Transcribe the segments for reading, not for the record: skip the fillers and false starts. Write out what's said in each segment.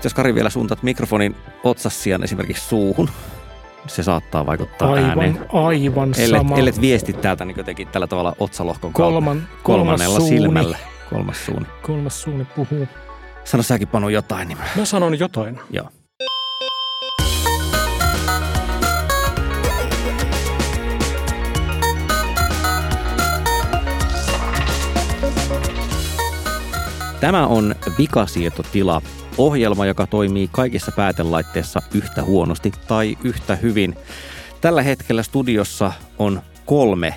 Sitten jos Kari vielä suuntaat mikrofonin otsassian esimerkiksi suuhun, se saattaa vaikuttaa ääneen. Aivan sama. Ellet viesti täältä, niin kuin teki tällä tavalla otsalohkon kautta. Kolmannella suuni. Silmällä. Kolmas suuni. Kolmas suuni puhuu. Sano säkin Panu jotain. Niin mä sanon jotain. Joo. Tämä on Vikasietotila, ohjelma, joka toimii kaikissa päätelaitteissa yhtä huonosti tai yhtä hyvin. Tällä hetkellä studiossa on 3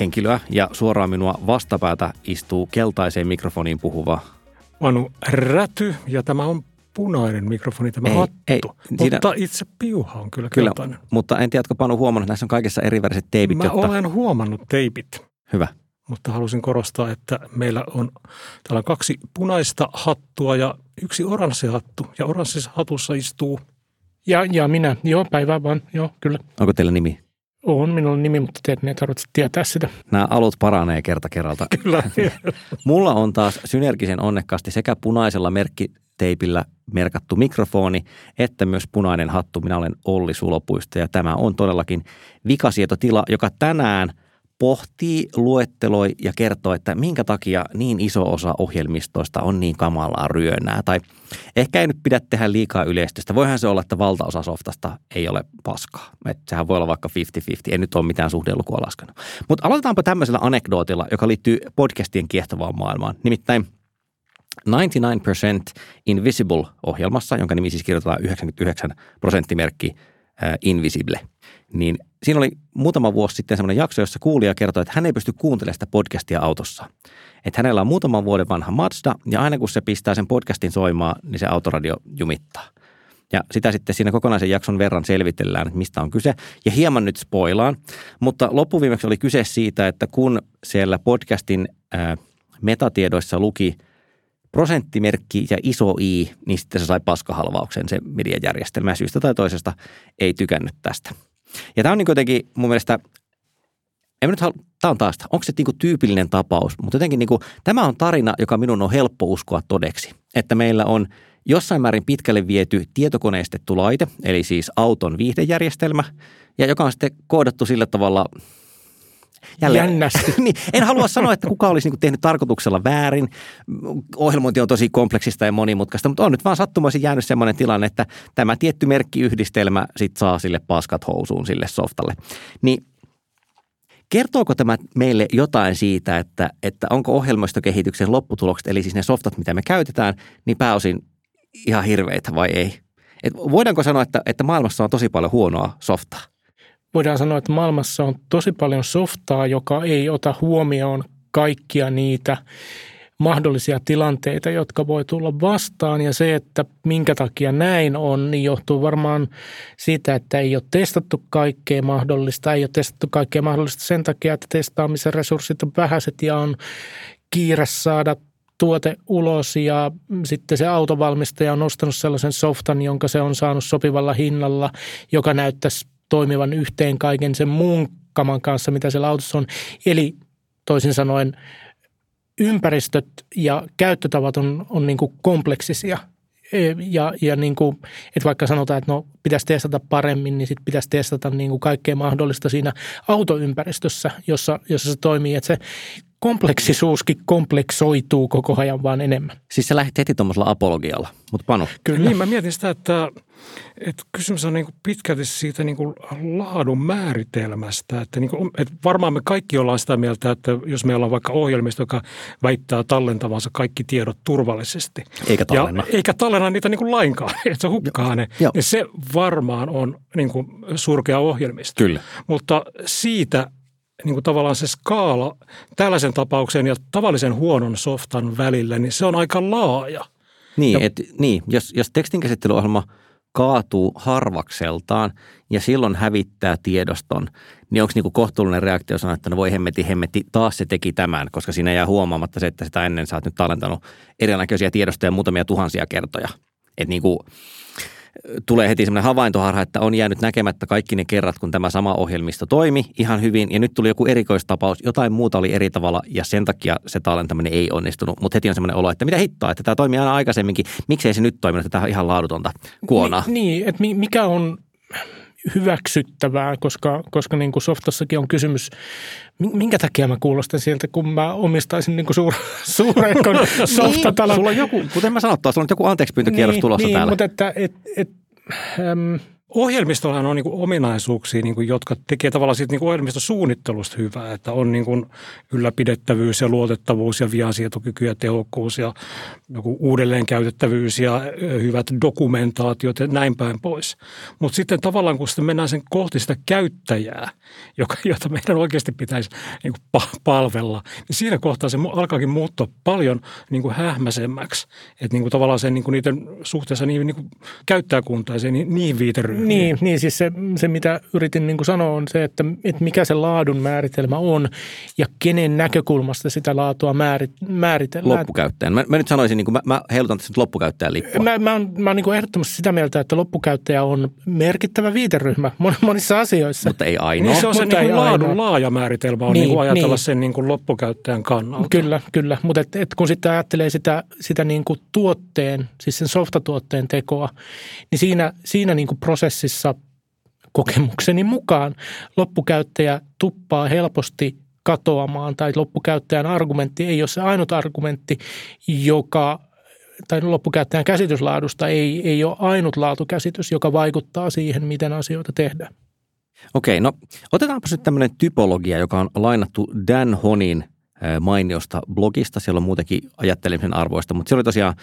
henkilöä ja suoraan minua vastapäätä istuu keltaiseen mikrofoniin puhuva Manu Räty, ja tämä on punainen mikrofoni, tämä hattu. Mutta itse piuha on kyllä keltainen. Kyllä, mutta en tiedä, oletko Panu huomannut, että näissä on kaikissa eri väriset teipit. Olen huomannut teipit. Hyvä. Mutta halusin korostaa, että meillä on täällä 2 punaista hattua ja 1 oranssi hattu. Ja oranssissa hatussa istuu... Ja minä. Joo, päivää vaan. Joo, kyllä. Onko teillä nimi? On minulla nimi, mutta te ei tarvitse tietää sitä. Nämä alut paranee kerta kerralta. Kyllä. Mulla on taas synergisen onnekkaasti sekä punaisella merkkiteipillä merkattu mikrofoni, että myös punainen hattu. Minä olen Olli Sulopuista ja tämä on todellakin Vikasietotila, joka tänään... pohtii, luetteloi ja kertoo, että minkä takia niin iso osa ohjelmistoista on niin kamalaa ryönää. Tai ehkä ei nyt pidä tehdä liikaa yleistystä. Voihan se olla, että valtaosa softasta ei ole paskaa. Et sehän voi olla vaikka 50-50. Ei nyt ole mitään suhdelukua laskenut. Mutta aloitetaanpa tämmöisellä anekdootilla, joka liittyy podcastien kiehtovaan maailmaan. Nimittäin 99% Invisible-ohjelmassa, jonka nimi siis kirjoitetaan 99% Invisible, niin siinä oli muutama vuosi sitten semmoinen jakso, jossa kuulija kertoi, että hän ei pysty kuuntelemaan sitä podcastia autossa. Että hänellä on muutaman vuoden vanha Mazda ja aina kun se pistää sen podcastin soimaan, niin se autoradio jumittaa. Ja sitä sitten siinä kokonaisen jakson verran selvitellään, että mistä on kyse. Ja hieman nyt spoilaan, mutta loppuviimeksi oli kyse siitä, että kun siellä podcastin metatiedoissa luki prosenttimerkki ja iso i, niin sitten se sai paskahalvauksen se mediajärjestelmä. Syystä tai toisesta ei tykännyt tästä. Ja tämä on niin kuitenkin mun mielestä, tämä on taas, onko se niin kuin tyypillinen tapaus, mutta jotenkin niin kuin, tämä on tarina, joka minun on helppo uskoa todeksi, että meillä on jossain määrin pitkälle viety tietokoneistettu laite, eli siis auton viihdejärjestelmä, ja joka on sitten koodattu sillä tavalla jännästi. Niin, en halua sanoa, että kuka olisi niin tehnyt tarkoituksella väärin. Ohjelmointi on tosi kompleksista ja monimutkaista, mutta on nyt vaan sattumaisin jäänyt sellainen tilanne, että tämä tietty merkkiyhdistelmä sit saa sille paskat housuun sille softalle. Niin kertooko tämä meille jotain siitä, että onko ohjelmistokehityksen lopputulokset, eli siis ne softat, mitä me käytetään, niin pääosin ihan hirveitä vai ei? Et voidaanko sanoa, että maailmassa on tosi paljon huonoa softaa? Voidaan sanoa, että maailmassa on tosi paljon softaa, joka ei ota huomioon kaikkia niitä mahdollisia tilanteita, jotka voi tulla vastaan. Ja se, että minkä takia näin on, niin johtuu varmaan siitä, että ei ole testattu kaikkea mahdollista. Ei ole testattu kaikkea mahdollista sen takia, että testaamisen resurssit on vähäiset ja on kiire saada tuote ulos ja sitten se autovalmistaja on ostanut sellaisen softan, jonka se on saanut sopivalla hinnalla, joka näyttäisi toimivan yhteen kaiken sen muun kaman kanssa, mitä siellä autossa on. Eli toisin sanoen ympäristöt ja käyttötavat on niin kuin kompleksisia. Ja niin kuin, että vaikka sanotaan, että no pitäisi testata paremmin, niin sitten pitäisi testata niin kuin kaikkea mahdollista siinä autoympäristössä, jossa se toimii. Että se kompleksisuuskin kompleksoituu koko ajan vaan enemmän. Siis se lähti heti tuommoisella apologialla, mutta Panu. Kyllä niin, mä mietin sitä, että kysymys on niin kuin pitkälti siitä niin kuin laadun määritelmästä. Että niin kuin, että varmaan me kaikki ollaan sitä mieltä, että jos meillä on vaikka ohjelmisto, joka väittää tallentavansa kaikki tiedot turvallisesti. Eikä tallenna niitä niin kuin lainkaan, että se hukkaa ne. Ja se varmaan on niin kuin surkea ohjelmisto. Kyllä. Mutta siitä... niin kuin tavallaan se skaala tällaisen tapauksen ja tavallisen huonon softan välillä, niin se on aika laaja. Niin, jos tekstinkäsittelyohjelma kaatuu harvakseltaan ja silloin hävittää tiedoston, niin onko niinku kohtuullinen reaktio sanoa, että no voi hemmetti, taas se teki tämän, koska siinä jää huomaamatta se, että sitä ennen sä oot nyt tallentanut erinäköisiä tiedostoja muutamia tuhansia kertoja. Että niinku... tulee heti semmoinen havaintoharha, että on jäänyt näkemättä kaikki ne kerrat, kun tämä sama ohjelmisto toimi ihan hyvin. Ja nyt tuli joku erikoistapaus, jotain muuta oli eri tavalla ja sen takia se tallentaminen ei onnistunut. Mutta heti on semmoinen olo, että mitä hittoa, että tämä toimii aina aikaisemminkin. Miksei se nyt toiminut, että tämä on ihan laadutonta kuonaa. Niin, että mikä on hyväksyttävää, koska niin kuin softassakin on kysymys, minkä takia mä kuulostan sieltä, kun mä omistaisin niin kuin suurehkon softatalon. Sulla on joku, kuten mä sanottua, sulla on joku anteeksipyyntökierros tulossa täällä. Niin, mutta että ohjelmistollahan on niin kuin ominaisuuksia, niin kuin, jotka tekee tavallaan siitä niin kuin ohjelmistosuunnittelusta hyvää, että on niin kuin ylläpidettävyys ja luotettavuus ja viansietokyky ja tehokkuus ja joku uudelleenkäytettävyys ja hyvät dokumentaatiot ja näin päin pois. Mutta sitten tavallaan, kun sitten mennään sen kohti sitä käyttäjää, jota meidän oikeasti pitäisi niin kuin palvella, niin siinä kohtaa se alkaakin muuttua paljon niin kuin hähmäisemmäksi. Että niin kuin tavallaan sen niin kuin niiden suhteessa niin kuin käyttäjäkuntaisiin, niin viiteryhmiin. Niin siis se mitä yritin niin kuin sanoa on se, että mikä se laadun määritelmä on ja kenen näkökulmasta sitä laatua määritellään. Loppukäyttäjän. Mä nyt sanoisin, niin kuin mä heilutan tässä nyt loppukäyttäjän lippua. Mä oon niin kuin ehdottomasti sitä mieltä, että loppukäyttäjä on merkittävä viiteryhmä monissa asioissa. Mutta ei ainoa. Niin se on se niin kuin laadun laaja määritelmä on niin kuin ajatella sen niin kuin loppukäyttäjän kannalta. Kyllä. Mutta kun sitten ajattelee sitä niin kuin tuotteen, siis sen softatuotteen tekoa, niin siinä niin kuin prosessissa kokemukseni mukaan loppukäyttäjä tuppaa helposti katoamaan tai loppukäyttäjän argumentti ei ole se ainut argumentti, tai loppukäyttäjän käsityslaadusta ei ole ainut laatukäsitys, joka vaikuttaa siihen, miten asioita tehdään. Okei, no otetaanpa nyt tämmöinen typologia, joka on lainattu Dan Honin mainiosta blogista. Siellä on muutenkin ajattelemisen arvoista, mutta siellä oli tosiaan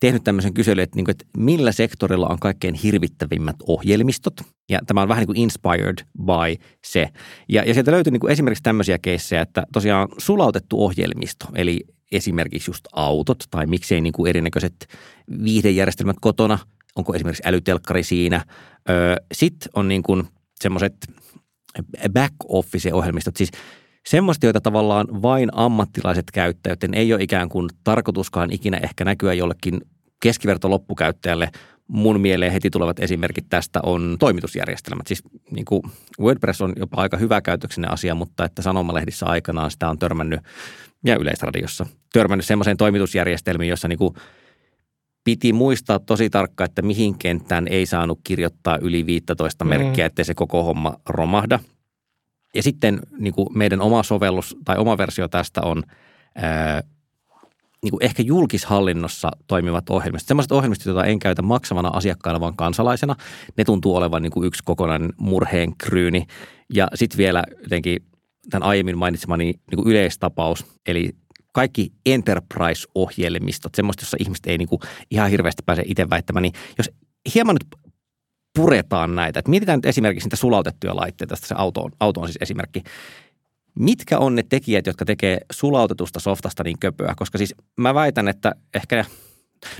tehnyt tämmöisen kyselyn, että millä sektorilla on kaikkein hirvittävimmät ohjelmistot. Ja tämä on vähän niin kuin inspired by se. Ja sieltä löytyy niin kuin esimerkiksi tämmöisiä keissejä, että tosiaan sulautettu ohjelmisto, eli esimerkiksi just autot tai miksei niin kuin erinäköiset viihdejärjestelmät kotona. Onko esimerkiksi älytelkkari siinä. Sitten on niin kuin semmoiset back office -ohjelmistot, siis semmoista, joita tavallaan vain ammattilaiset käyttää, joten ei ole ikään kuin tarkoituskaan ikinä ehkä näkyä jollekin keskiverto loppukäyttäjälle. Mun mieleen heti tulevat esimerkit tästä on toimitusjärjestelmät. Siis niin kuin WordPress on jopa aika hyvä käytöksinen asia, mutta että Sanomalehdissä aikanaan sitä on törmännyt ja Yleisradiossa törmännyt semmoiseen toimitusjärjestelmiin, jossa niin kuin piti muistaa tosi tarkkaan, että mihin kenttään ei saanut kirjoittaa yli 15 merkkiä, ettei se koko homma romahda. Ja sitten niin kuin meidän oma sovellus tai oma versio tästä on niin kuin ehkä julkishallinnossa toimivat ohjelmistot. Sellaiset ohjelmistot, joita en käytä maksavana asiakkaana, vaan kansalaisena, ne tuntuu olevan niin kuin yksi kokonainen murheen kryyni. Ja sitten vielä jotenkin tämän aiemmin mainitsemani niin kuin yleistapaus, eli kaikki Enterprise-ohjelmistot, semmoista, jossa ihmiset ei niin kuin ihan hirveästi pääse itse väittämään, niin jos hieman nyt puretaan näitä. Et mietitään nyt esimerkiksi niitä sulautettuja laitteita, tästä se auto on siis esimerkki. Mitkä on ne tekijät, jotka tekee sulautetusta softasta niin köpöä? Koska siis mä väitän, että ehkä,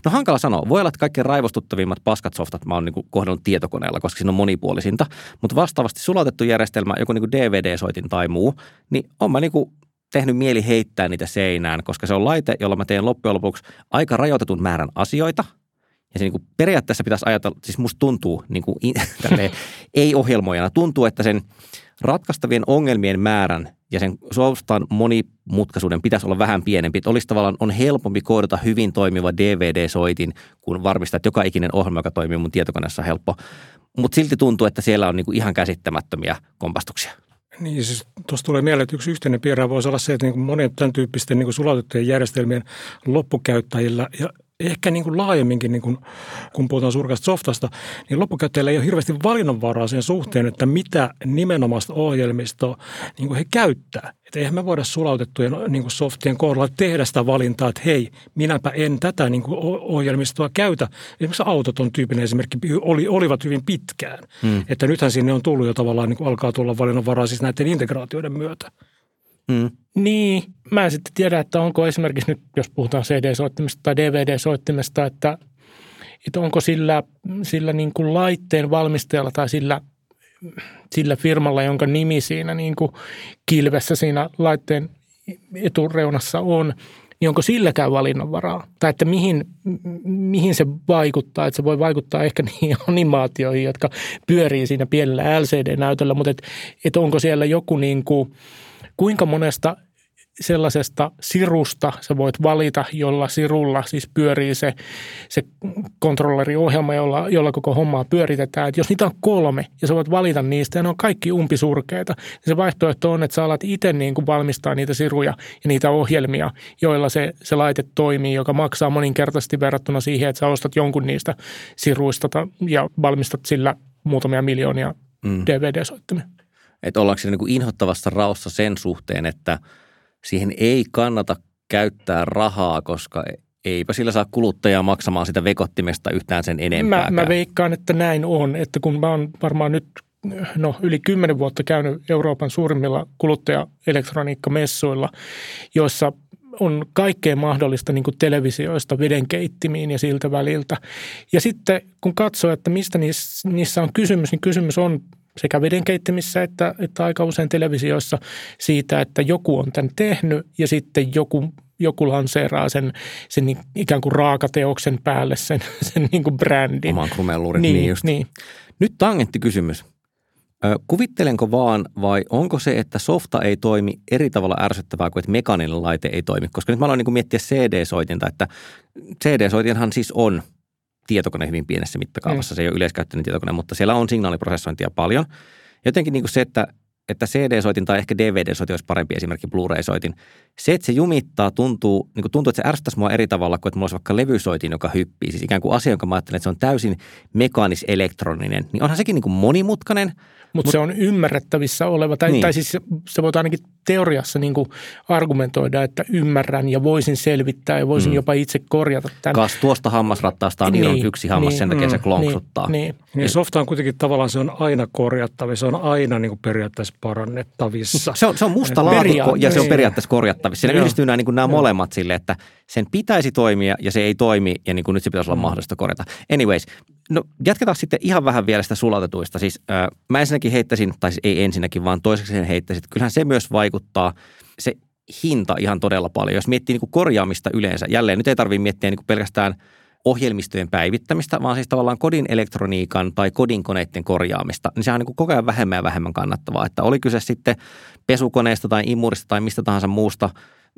no hankala sanoa, voi olla, että kaikkein raivostuttavimmat paskat softat mä oon niin kuin kohdannut tietokoneella, koska siinä on monipuolisinta. Mutta vastaavasti sulautettu järjestelmä, joku niin kuin DVD-soitin tai muu, niin on mä niin kuin tehnyt mieli heittää niitä seinään, koska se on laite, jolla mä teen loppujen lopuksi aika rajoitetun määrän asioita. Ja se niin kuin periaatteessa pitäisi ajatella, siis musta tuntuu, niin kuin tälleen, ei-ohjelmoijana, tuntuu, että sen ratkaistavien ongelmien määrän ja sen softan monimutkaisuuden pitäisi olla vähän pienempi. Että olisi tavallaan on helpompi koodata hyvin toimiva DVD-soitin, kun varmistaa, että joka ikinen ohjelma, joka toimii mun tietokoneessa on helppo. Mutta silti tuntuu, että siellä on niin kuin ihan käsittämättömiä kompastuksia. Niin, siis tuossa tulee mieleen, että yksi yhteinen piirre voisi olla se, että niin monen tämän tyyppisten niin sulautettujen järjestelmien loppukäyttäjillä ja ehkä niin kuin laajemminkin, niin kuin, kun puhutaan surkasta softasta, niin loppukäyttäjillä ei ole hirveästi valinnanvaraa sen suhteen, että mitä nimenomaista ohjelmistoa niin kuin he käyttää. Että eihän me voida sulautettujen niin kuin softien kohdalla tehdä sitä valintaa, että hei, minäpä en tätä niin kuin ohjelmistoa käytä. Esimerkiksi autot on tyyppinen esimerkki, olivat hyvin pitkään. Että nythän sinne on tullut jo tavallaan, niin kuin alkaa tulla valinnanvaraa siis näiden integraatioiden myötä. Niin, mä en sitten tiedä, että onko esimerkiksi nyt, jos puhutaan CD-soittimesta tai DVD-soittimesta, että onko sillä niin kuin laitteen valmistajalla tai sillä firmalla, jonka nimi siinä niin kuin kilvessä siinä laitteen etureunassa on, niin onko silläkään valinnanvaraa? Tai että mihin se vaikuttaa? Että se voi vaikuttaa ehkä niihin animaatioihin, jotka pyörii siinä pienellä LCD-näytöllä, mutta et onko siellä joku niin kuin, kuinka monesta sellaisesta sirusta sä voit valita, jolla sirulla siis pyörii se kontrolleriohjelma, jolla koko hommaa pyöritetään. Et jos niitä on 3 ja sä voit valita niistä ja ne on kaikki umpisurkeita, niin se vaihtoehto on, että sä alat itse niin kuin valmistaa niitä siruja ja niitä ohjelmia, joilla se laite toimii, joka maksaa moninkertaisesti verrattuna siihen, että sä ostat jonkun niistä siruista ja valmistat sillä muutamia miljoonia DVD-soittimia. Että ollaanko siinä niin kuin inhottavassa raossa sen suhteen, että siihen ei kannata käyttää rahaa, koska eipä sillä saa kuluttajaa maksamaan sitä vekottimesta yhtään sen enempää. Mä veikkaan, että näin on, että kun mä oon varmaan nyt yli 10 vuotta käynyt Euroopan suurimmilla kuluttajaelektroniikkamessuilla, joissa on kaikkea mahdollista niin kuin televisioista vedenkeittimiin ja siltä väliltä. Ja sitten kun katsoo, että mistä niissä on kysymys, niin kysymys on sekä vedenkeittimissä että aika usein televisioissa siitä, että joku on tämän tehnyt ja sitten joku lanseeraa sen ikään kuin raakateoksen päälle sen niin kuin brändin. Oman krumelluurit, niin just. Niin. Nyt tangenttikysymys. Kuvittelenko vaan vai onko se, että softa ei toimi eri tavalla ärsyttävää kuin, että mekaaninen laite ei toimi? Koska nyt mä aloin niin kuin miettiä CD-soitinta, että CD-soitinhan siis on tietokone hyvin pienessä mittakaavassa, se ei ole yleiskäyttöinen tietokone, mutta siellä on signaaliprosessointia paljon. Jotenkin niin kuin se, että CD-soitin tai ehkä DVD-soitin olisi parempi esimerkki Blu-ray-soitin. Se, että se jumittaa, tuntuu, että se ärsyttäisi mua eri tavalla kuin, että mulla olisi vaikka levysoitin, joka hyppii. Siis ikään kuin asia, jonka mä ajattelen, että se on täysin mekaanis-elektroninen. Niin onhan sekin niin kuin monimutkainen. Mutta se on ymmärrettävissä oleva. Tai, niin. Tai siis se voit ainakin teoriassa niin kuin argumentoida, että ymmärrän ja voisin selvittää ja voisin jopa itse korjata tämän. Kas tuosta hammasrattaasta on niin, yksi hammas, sen takia se klonksuttaa. Niin. Softa on kuitenkin tavallaan, se on aina korjattavissa, se on aina niin kuin periaatteessa parannettavissa. Se on musta laatikko ja se on periaatteessa korjattavissa. Siinä yhdistyy nämä, niin kuin nämä molemmat sille, että sen pitäisi toimia ja se ei toimi ja niin kuin nyt se pitäisi olla mahdollista korjata. Anyways, no jatketaan sitten ihan vähän vielä sitä sulatetuista. Siis mä ensinnäkin heittäisin, tai siis ei ensinnäkin, vaan toiseksi sen heittäisin, että kyllähän se myös vaikuttaa se hinta ihan todella paljon. Jos miettii niin kuin korjaamista yleensä, jälleen nyt ei tarvitse miettiä niin kuin pelkästään ohjelmistojen päivittämistä, vaan siis tavallaan kodin elektroniikan tai kodin koneiden korjaamista, niin se on niin kuin koko ajan vähemmän ja vähemmän kannattavaa. Että oli kyse sitten pesukoneesta tai imurista tai mistä tahansa muusta,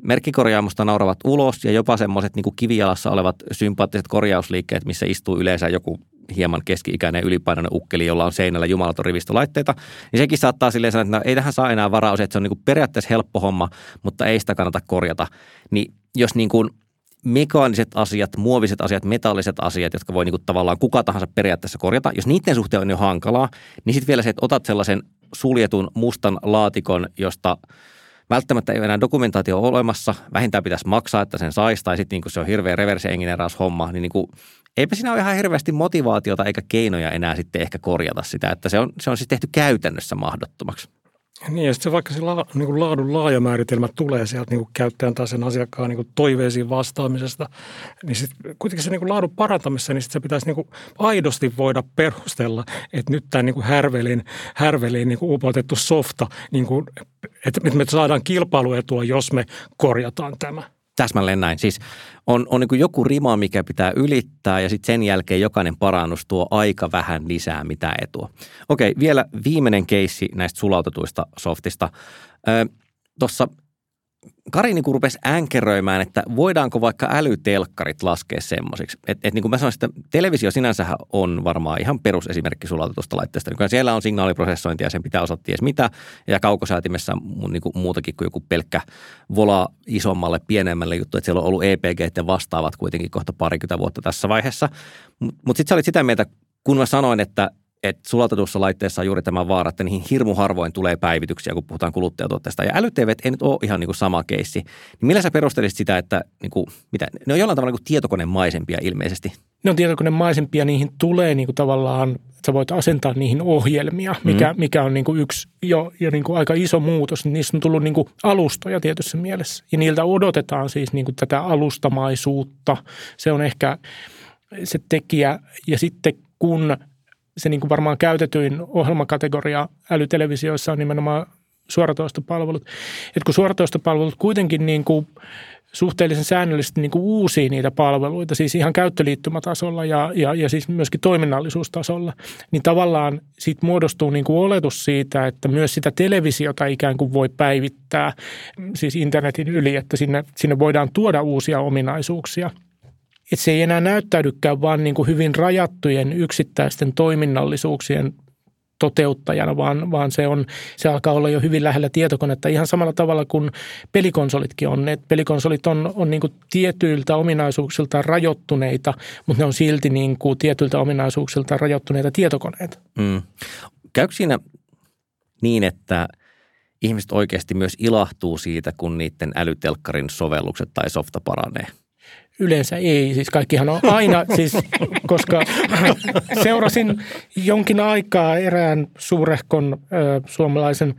merkkikorjaamusta nauravat ulos ja jopa semmoiset niin kuin kivijalassa olevat sympaattiset korjausliikkeet, missä istuu yleensä joku hieman keski-ikäinen ylipainoinen ukkeli, jolla on seinällä jumalaton rivistolaitteita, niin sekin saattaa silleen sanoa, että no, ei tähän saa enää varaa, se, että se on niin kuin periaatteessa helppo homma, mutta ei sitä kannata korjata. Niin jos niin kuin mekaaniset asiat, muoviset asiat, metalliset asiat, jotka voi niin kuin tavallaan kuka tahansa periaatteessa korjata, jos niiden suhteen on jo hankalaa, niin sitten vielä se, että otat sellaisen suljetun mustan laatikon, josta välttämättä ei enää dokumentaatio ole olemassa, vähintään pitäisi maksaa, että sen saisi, tai sitten niin se on hirveä reverse-engineeraus-homma, niin eipä siinä ole ihan hirveästi motivaatiota eikä keinoja enää sitten ehkä korjata sitä, että se on siis tehty käytännössä mahdottomaksi. Niin, ja sitten vaikka se niin laadun laaja määritelmä tulee sieltä niin käyttäjän tai sen asiakkaan niin toiveisiin vastaamisesta, niin sitten kuitenkin se niin laadun parantamisessa, niin sitten se pitäisi niin aidosti voida perustella, että nyt tämä niin härveliin niin upotettu softa, niin kuin, että me saadaan kilpailuetua, jos me korjataan tämä. Täsmälleen näin. Siis on niin joku rima, mikä pitää ylittää ja sitten sen jälkeen jokainen parannus tuo aika vähän lisää mitä etua. Okei, vielä viimeinen keissi näistä sulautetuista softista. Tuossa Kari niin rupesi änkeröimään, että voidaanko vaikka älytelkkarit laskea semmoisiksi. Että niin kuin mä sanoin, että televisio sinänsähän on varmaan ihan perusesimerkki sulautetusta laitteesta. Niin siellä on signaaliprosessointia ja sen pitää osata ties mitä. Ja kaukosäätimessä on niin kuin muutakin kuin joku pelkkä vola isommalle, pienemmälle juttu. Että siellä on ollut EPG ja vastaavat kuitenkin kohta parikymmentä vuotta tässä vaiheessa. Mutta sitten sä olit sitä mieltä, kun mä sanoin, että sulautetussa laitteessa on juuri tämä vaara, että niihin hirmu harvoin tulee päivityksiä, kun puhutaan kuluttajatuotteesta. Ja älytevet ei nyt ole ihan niin kuin sama keissi. Niin millä sä perustelisit sitä, että niin kuin, mitä, ne on jollain tavalla niin kuin tietokonemaisempia ilmeisesti? Ne on tietokonemaisempia, niihin tulee niin kuin tavallaan, että sä voit asentaa niihin ohjelmia, mikä on niin kuin yksi jo niin kuin aika iso muutos. Niistä on tullut niin kuin alustoja tietyssä mielessä. Ja niiltä odotetaan siis niin kuin tätä alustamaisuutta. Se on ehkä se tekijä. Ja sitten kun se niin kuin varmaan käytetyin ohjelmakategoria älytelevisioissa on nimenomaan suoratoistopalvelut. Et kun suoratoistopalvelut kuitenkin niin kuin suhteellisen säännöllisesti niin kuin uusia niitä palveluita, siis ihan käyttöliittymätasolla ja siis myöskin toiminnallisuustasolla, niin tavallaan siitä muodostuu niin kuin oletus siitä, että myös sitä televisiota ikään kuin voi päivittää siis internetin yli, että sinne voidaan tuoda uusia ominaisuuksia. Että se ei enää näyttäydykään vaan niin kuin hyvin rajattujen yksittäisten toiminnallisuuksien toteuttajana, vaan se alkaa olla jo hyvin lähellä tietokonetta ihan samalla tavalla kuin pelikonsolitkin on. Et pelikonsolit on niin kuin tietyiltä ominaisuuksiltaan rajoittuneita, mutta ne on silti niin kuin tietyiltä ominaisuuksiltaan rajoittuneita tietokoneita. Mm. Käykö siinä niin, että ihmiset oikeasti myös ilahtuu siitä, kun niiden älytelkkarin sovellukset tai softa paranee? Yleensä ei, siis kaikkihan on aina, siis koska seurasin jonkin aikaa erään suurehkon suomalaisen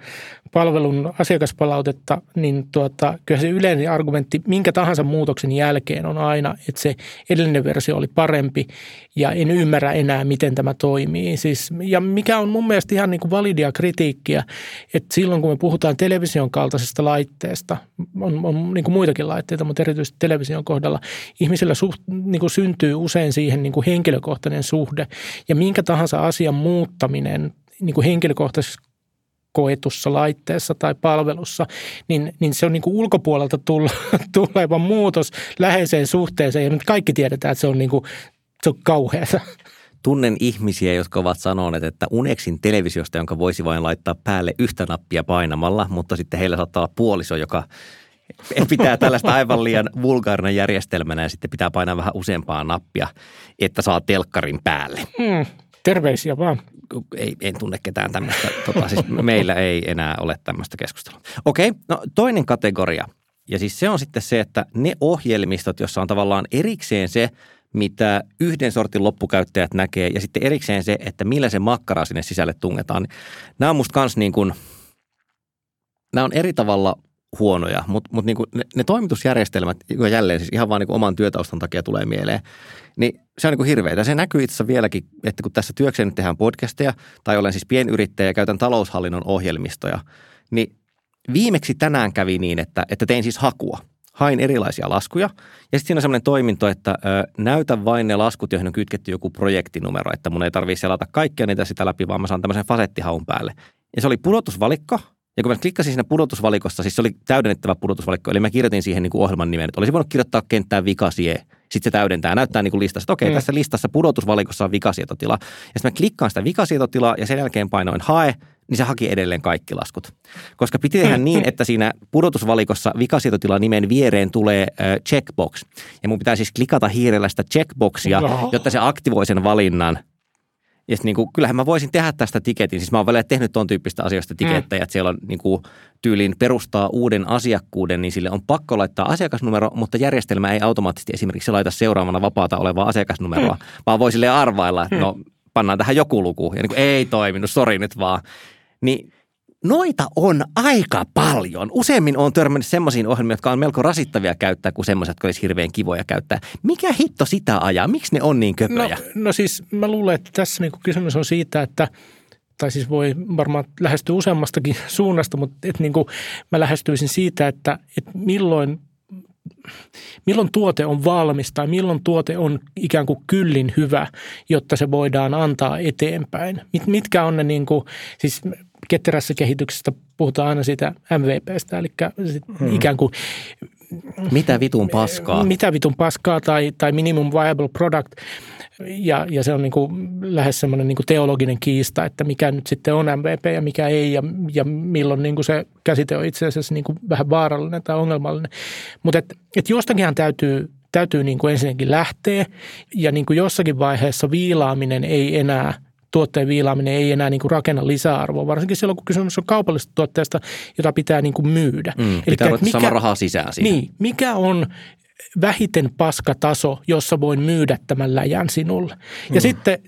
palvelun asiakaspalautetta, niin kyllä se yleinen argumentti minkä tahansa muutoksen jälkeen on aina, että se edellinen versio oli parempi ja en ymmärrä enää, miten tämä toimii. Siis, ja mikä on mun mielestä ihan niin kuin validia kritiikkiä, että silloin kun me puhutaan television kaltaisesta laitteesta, on niin kuin muitakin laitteita, mutta erityisesti television kohdalla, ihmisillä niin kuin syntyy usein siihen niin kuin henkilökohtainen suhde ja minkä tahansa asian muuttaminen niin kuin henkilökohtaisesti koetussa laitteessa tai palvelussa, niin se on niin kuin ulkopuolelta tuleva muutos läheiseen suhteeseen. Ja nyt kaikki tiedetään, että se on kauheata. Tunnen ihmisiä, jotka ovat sanoneet, että uneksin televisiosta, jonka voisi vain laittaa päälle yhtä nappia painamalla, mutta sitten heillä saattaa olla puoliso, joka pitää tällaista aivan liian vulgaarina järjestelmänä ja sitten pitää painaa vähän useampaa nappia, että saa telkkarin päälle. Mm. Terveisiä vaan. Ei, en tunne ketään tämmöistä. Siis meillä ei enää ole tämmöistä keskustelua. Okei, no toinen kategoria. Ja siis se on sitten se, että ne ohjelmistot, jossa on tavallaan erikseen se, mitä yhden sortin loppukäyttäjät näkee, ja sitten erikseen se, että millä se makkara sinne sisälle tungetaan. Nämä on musta kans niin kuin, nämä on eri tavalla huonoja, mutta niin kuin ne toimitusjärjestelmät, joka jälleen siis ihan vaan niin kuin oman työtaustan takia tulee mieleen, niin se on niin kuin hirveätä. Se näkyy itse asiassa vieläkin, että kun tässä työkseni tehdään podcasteja, tai olen siis pienyrittäjä ja käytän taloushallinnon ohjelmistoja, niin viimeksi tänään kävi niin, että tein siis hakua. Hain erilaisia laskuja, ja sitten siinä on sellainen toiminto, että näytä vain ne laskut, joihin on kytketty joku projektinumero, että mun ei tarvitse selata kaikkia niitä sitä läpi, vaan mä saan tämmöisen fasettihaun päälle. Ja se oli pudotusvalikko. Ja kun mä klikkasin siinä pudotusvalikossa, siis se oli täydennettävä pudotusvalikko, eli mä kirjoitin siihen niin kuin ohjelman nimen, että olisi voinut kirjoittaa kenttään vikasie, sitten se täydentää, näyttää niin kuin listassa, että okei, tässä listassa pudotusvalikossa on vikasietotila. Ja sitten mä klikkaan sitä vikasietotilaa ja sen jälkeen painoin hae, niin se haki edelleen kaikki laskut. Koska piti tehdä niin, että siinä pudotusvalikossa vikasietotila nimen viereen tulee checkbox. Ja mun pitää siis klikata hiirellä sitä checkboxia, jotta se aktivoi sen valinnan. Ja sitten niin kyllähän mä voisin tehdä tästä tiketin. Siis mä oon välillä tehnyt ton tyyppistä asioista tikettejä, että siellä on niin kuin tyyliin perustaa uuden asiakkuuden, niin sille on pakko laittaa asiakasnumero, mutta järjestelmä ei automaattisesti esimerkiksi laita seuraavana vapaata olevaa asiakasnumeroa, vaan voi silleen arvailla, että no pannaan tähän joku luku. Ja niin ei toiminut, sori nyt vaan. Niin noita on aika paljon. Useimmin on törmännyt semmoisiin ohjelmiin, jotka on melko rasittavia käyttää kuin semmoiset, jotka olisi hirveän kivoja käyttää. Mikä hitto sitä ajaa? Miksi ne on niin köpöjä? No siis mä luulen, että tässä niinku kysymys on siitä, että tai siis voi varmaan lähestyä useammastakin suunnasta, mutta et niinku mä lähestyisin siitä, että milloin tuote on valmis tai milloin tuote on ikään kuin kyllin hyvä, jotta se voidaan antaa eteenpäin. Mitkä on ne niinku siis ketterässä kehityksestä puhutaan aina siitä MVP:stä, eli ikään kuin mitä vitun paskaa. Mitä vitun paskaa tai minimum viable product. Ja se on niin kuin lähes semmoinen niin kuin teologinen kiista, että mikä nyt sitten on MVP ja mikä ei ja milloin niin kuin se käsite on itse asiassa niin kuin vähän vaarallinen tai ongelmallinen. Mutta et jostakinhan täytyy niin kuin ensinnäkin lähteä ja niin kuin jossakin vaiheessa tuotteen viilaaminen ei enää niin kuin rakenna lisäarvoa, varsinkin silloin, kun kysymys on kaupallisesta tuotteesta, jota pitää niin kuin myydä. Pitää olla sama rahaa sisään siinä. Niin, mikä on vähiten paskataso, jossa voin myydä tämän läjän sinulle. Ja sitten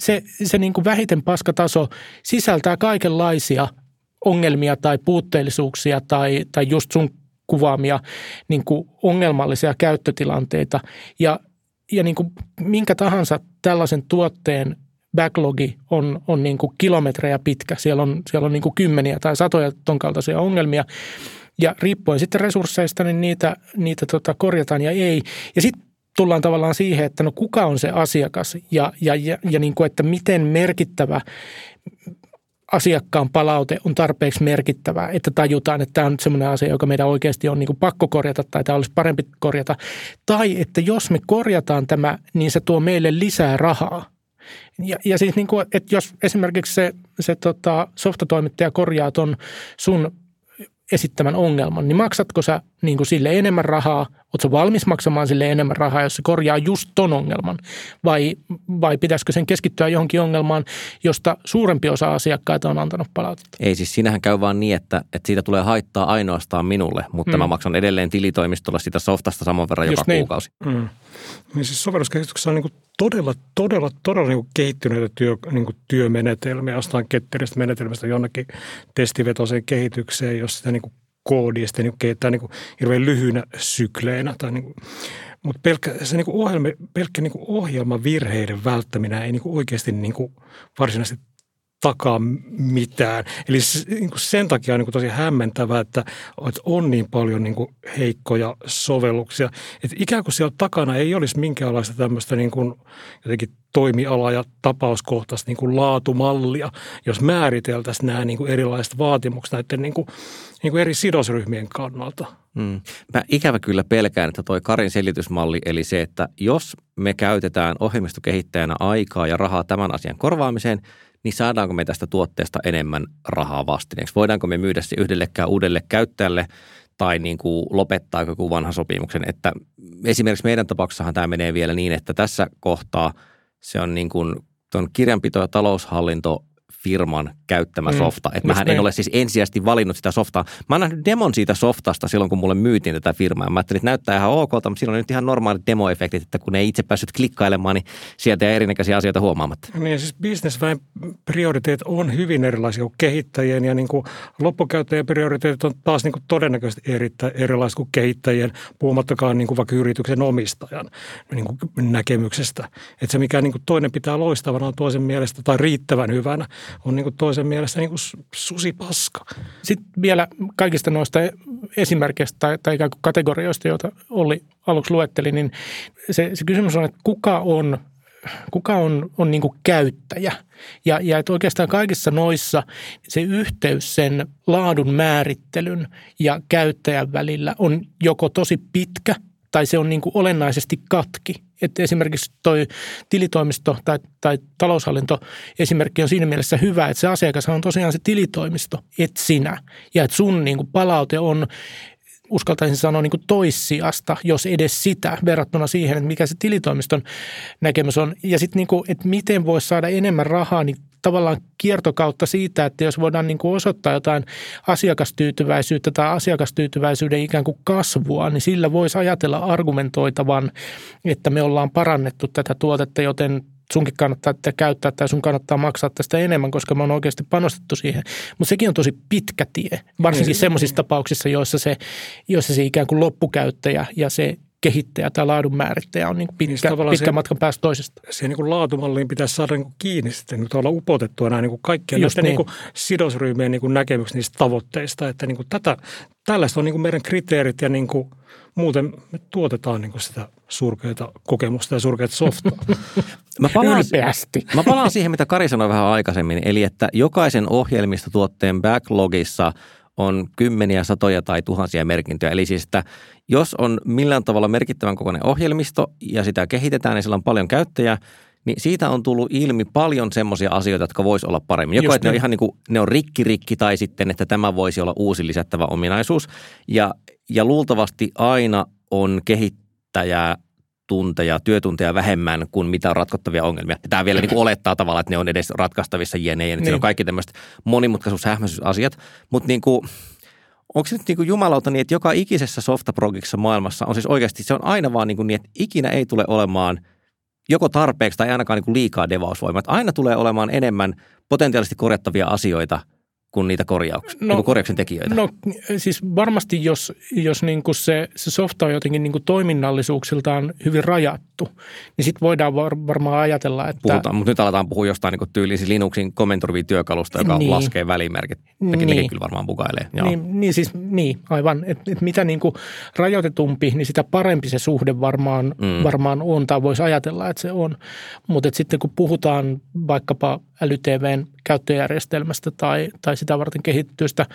se niin kuin vähiten paskataso sisältää kaikenlaisia ongelmia tai puutteellisuuksia tai just sun kuvaamia niin kuin ongelmallisia käyttötilanteita. Ja niin kuin minkä tahansa tällaisen tuotteen backlogi on niin kuin kilometrejä pitkä. Siellä on niin kuin kymmeniä tai satoja ton kaltaisia ongelmia. ja riippuen sitten resursseista, niin niitä korjataan ja ei. Ja sitten tullaan tavallaan siihen, että no kuka on se asiakas ja niin kuin, että miten merkittävä asiakkaan palaute on tarpeeksi merkittävää, että tajutaan, että tämä on nyt sellainen asia, joka meidän oikeasti on niin kuin pakko korjata tai tämä olisi parempi korjata. Tai että jos me korjataan tämä, niin se tuo meille lisää rahaa. Ja siis niin kuin, että jos esimerkiksi se softatoimittaja korjaa ton sun esittämän ongelman, niin maksatko sä niin kuin sille enemmän rahaa? Oletko valmis maksamaan sille enemmän rahaa, jos se korjaa just ton ongelman? Vai pitäisikö sen keskittyä johonkin ongelmaan, josta suurempi osa asiakkaita on antanut palautetta? Ei siis, siinähän käy vaan niin, että siitä tulee haittaa ainoastaan minulle, mutta mä maksan edelleen tilitoimistolla sitä softasta saman verran just joka niin. Kuukausi. Mm. Niin siis sovelluskehityksessä on niin todella niin kehittyneitä työmenetelmiä, jostain ketteristä menetelmistä jonnekin testivetoiseen kehitykseen, jos sitä niin koodia sitten niin kehittää niin hirveän lyhyinä sykleinä. Niin mutta pelkkä ohjelmavirheiden välttäminen ei niin oikeasti niin varsinaisesti takaa mitään. Eli niin sen takia on niin tosi hämmentävää, että on niin paljon niin heikkoja sovelluksia. Että ikään kuin siellä takana ei olisi minkäänlaista tämmöistä niin jotenkin toimiala- ja tapauskohtaista niin laatumallia, jos määriteltäisiin nämä niin erilaiset vaatimukset näiden niin eri sidosryhmien kannalta. Mm. Mä ikävä kyllä pelkään, että toi Karin selitysmalli, eli se, että jos me käytetään ohjelmistokehittäjänä aikaa ja rahaa tämän asian korvaamiseen, niin saadaanko me tästä tuotteesta enemmän rahaa vastineeksi? Voidaanko me myydä se yhdellekään uudelle käyttäjälle tai niin kuin lopettaa joku vanhan sopimuksen? Että esimerkiksi meidän tapauksessahan tämä menee vielä niin, että tässä kohtaa se on niin kuin tuon kirjanpito- ja taloushallintofirman käyttämä softa. Että mähän en ole siis ensisijaisesti valinnut sitä softaa. Mä oon nähnyt demon siitä softasta silloin, kun mulle myytiin tätä firmaa. Mä ajattelin, että näyttää ihan ok, mutta siinä on nyt ihan normaalit demoefektit, että kun ei itse päässyt klikkailemaan, niin sieltä ei erinäköisiä asioita huomaamatta. Niin siis bisnesväen prioriteet on hyvin erilaisia kuin kehittäjien ja niin kuin loppukäyttäjien prioriteetit on taas niin kuin todennäköisesti erilaisia kuin kehittäjien, puhumattakaan niin kuin vaikka yrityksen omistajan niin kuin näkemyksestä. Että se mikä niin kuin toinen pitää loistavana on toisen mielestä tai riittävän hyvänä, on niin kuin toisen mielestä niin kuin susipaska. Sitten vielä kaikista noista esimerkkeistä tai ikään kuin kategorioista, joita Olli aluksi luetteli, niin se kysymys on, että kuka on niin kuin käyttäjä. Ja että oikeastaan kaikissa noissa se yhteys sen laadun määrittelyn ja käyttäjän välillä on joko tosi pitkä tai se on niin kuin olennaisesti katki. Että esimerkiksi toi tilitoimisto tai taloushallinto esimerkki on siinä mielessä hyvä, että se asiakas on tosiaan se tilitoimisto, et sinä. Ja että sun niin kuin palaute on, uskaltaisin sanoa, niin kuin toissijasta, jos edes sitä, verrattuna siihen, että mikä se tilitoimiston näkemys on. Ja sitten, niin kuin, että miten voisi saada enemmän rahaa, niin tavallaan kiertokautta siitä, että jos voidaan niin kuin osoittaa jotain asiakastyytyväisyyttä tai asiakastyytyväisyyden ikään kuin kasvua, niin sillä voisi ajatella argumentoitavan, että me ollaan parannettu tätä tuotetta, joten sunkin kannattaa tätä käyttää tai sun kannattaa maksaa tästä enemmän, koska me on oikeasti panostettu siihen. Mutta sekin on tosi pitkä tie, varsinkin semmoisissa tapauksissa, joissa se ikään kuin loppukäyttäjä ja se kehittäjä tai laadun määrittäjä on niin pitkä matkan päästä toisesta. Siihen niin kuin laatumalliin pitäisi saada niin kuin kiinni sitten, nyt olla upotettua nämä niin kuin kaikkien näiden niin kuin sidosryhmien niin kuin näkemyksiä niistä tavoitteista, että niin kuin tällaista on niin kuin meidän kriteerit ja niin kuin muuten me tuotetaan niin kuin sitä surkeita kokemusta ja surkeita softaa. Mä palaan siihen, mitä Kari sanoi vähän aikaisemmin, eli että jokaisen ohjelmistotuotteen backlogissa on kymmeniä, satoja tai tuhansia merkintöjä. Eli siis, että jos on millään tavalla merkittävän kokoinen ohjelmisto ja sitä kehitetään ja sillä on paljon käyttäjää, niin siitä on tullut ilmi paljon semmoisia asioita, jotka voisi olla paremmin. Joko että ne on ihan niin kuin, ne on rikki tai sitten, että tämä voisi olla uusi lisättävä ominaisuus. Ja luultavasti aina on kehittäjää, työtunteja vähemmän kuin mitä on ratkottavia ongelmia. Ja tämä vielä niin kuin olettaa tavallaan, että ne on edes ratkaistavissa jne. Niin. Se on kaikki tämmöiset monimutkaisuus- hämmäisyysasiat. Mutta niin kuin, onko se nyt niin kuin jumalauta niin, että joka ikisessä softaprojektissa maailmassa on siis oikeasti, se on aina vaan niin, että ikinä ei tule olemaan joko tarpeeksi tai ainakaan niin kuin liikaa devausvoimaa. Että aina tulee olemaan enemmän potentiaalisesti korjattavia asioita kuin niitä korjauksen tekijöitä? No siis varmasti, jos niin kuin se softa on jotenkin niin kuin toiminnallisuuksiltaan hyvin rajattu, julkaistu, niin sitten voidaan varmaan ajatella, että... Puhutaan, mutta nyt aletaan puhua jostain niin tyyliin Linuxin komentorivityökalusta, joka laskee välimerkit. Nekin kyllä varmaan pukailee. Aivan. Et mitä niin kuin rajoitetumpi, niin sitä parempi se suhde varmaan on, tai voisi ajatella, että se on. Mutta sitten kun puhutaan vaikkapa älyTVn käyttöjärjestelmästä tai sitä varten kehittyöstä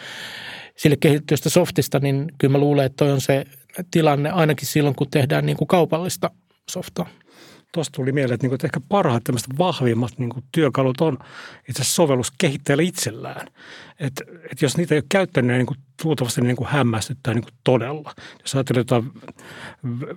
softista, niin kyllä mä luulen, että toi on se tilanne ainakin silloin, kun tehdään niin kuin kaupallista softaa. Tuosta tuli mieleen, että ehkä parhaat tämmöiset vahvimmat niin kuin työkalut on itse asiassa sovellus kehittäjällä itsellään. Että jos niitä ei ole käyttänyt, niin kuin luultavasti ne niin kuin hämmästyttää niin kuin todella. Jos ajatellaan jotain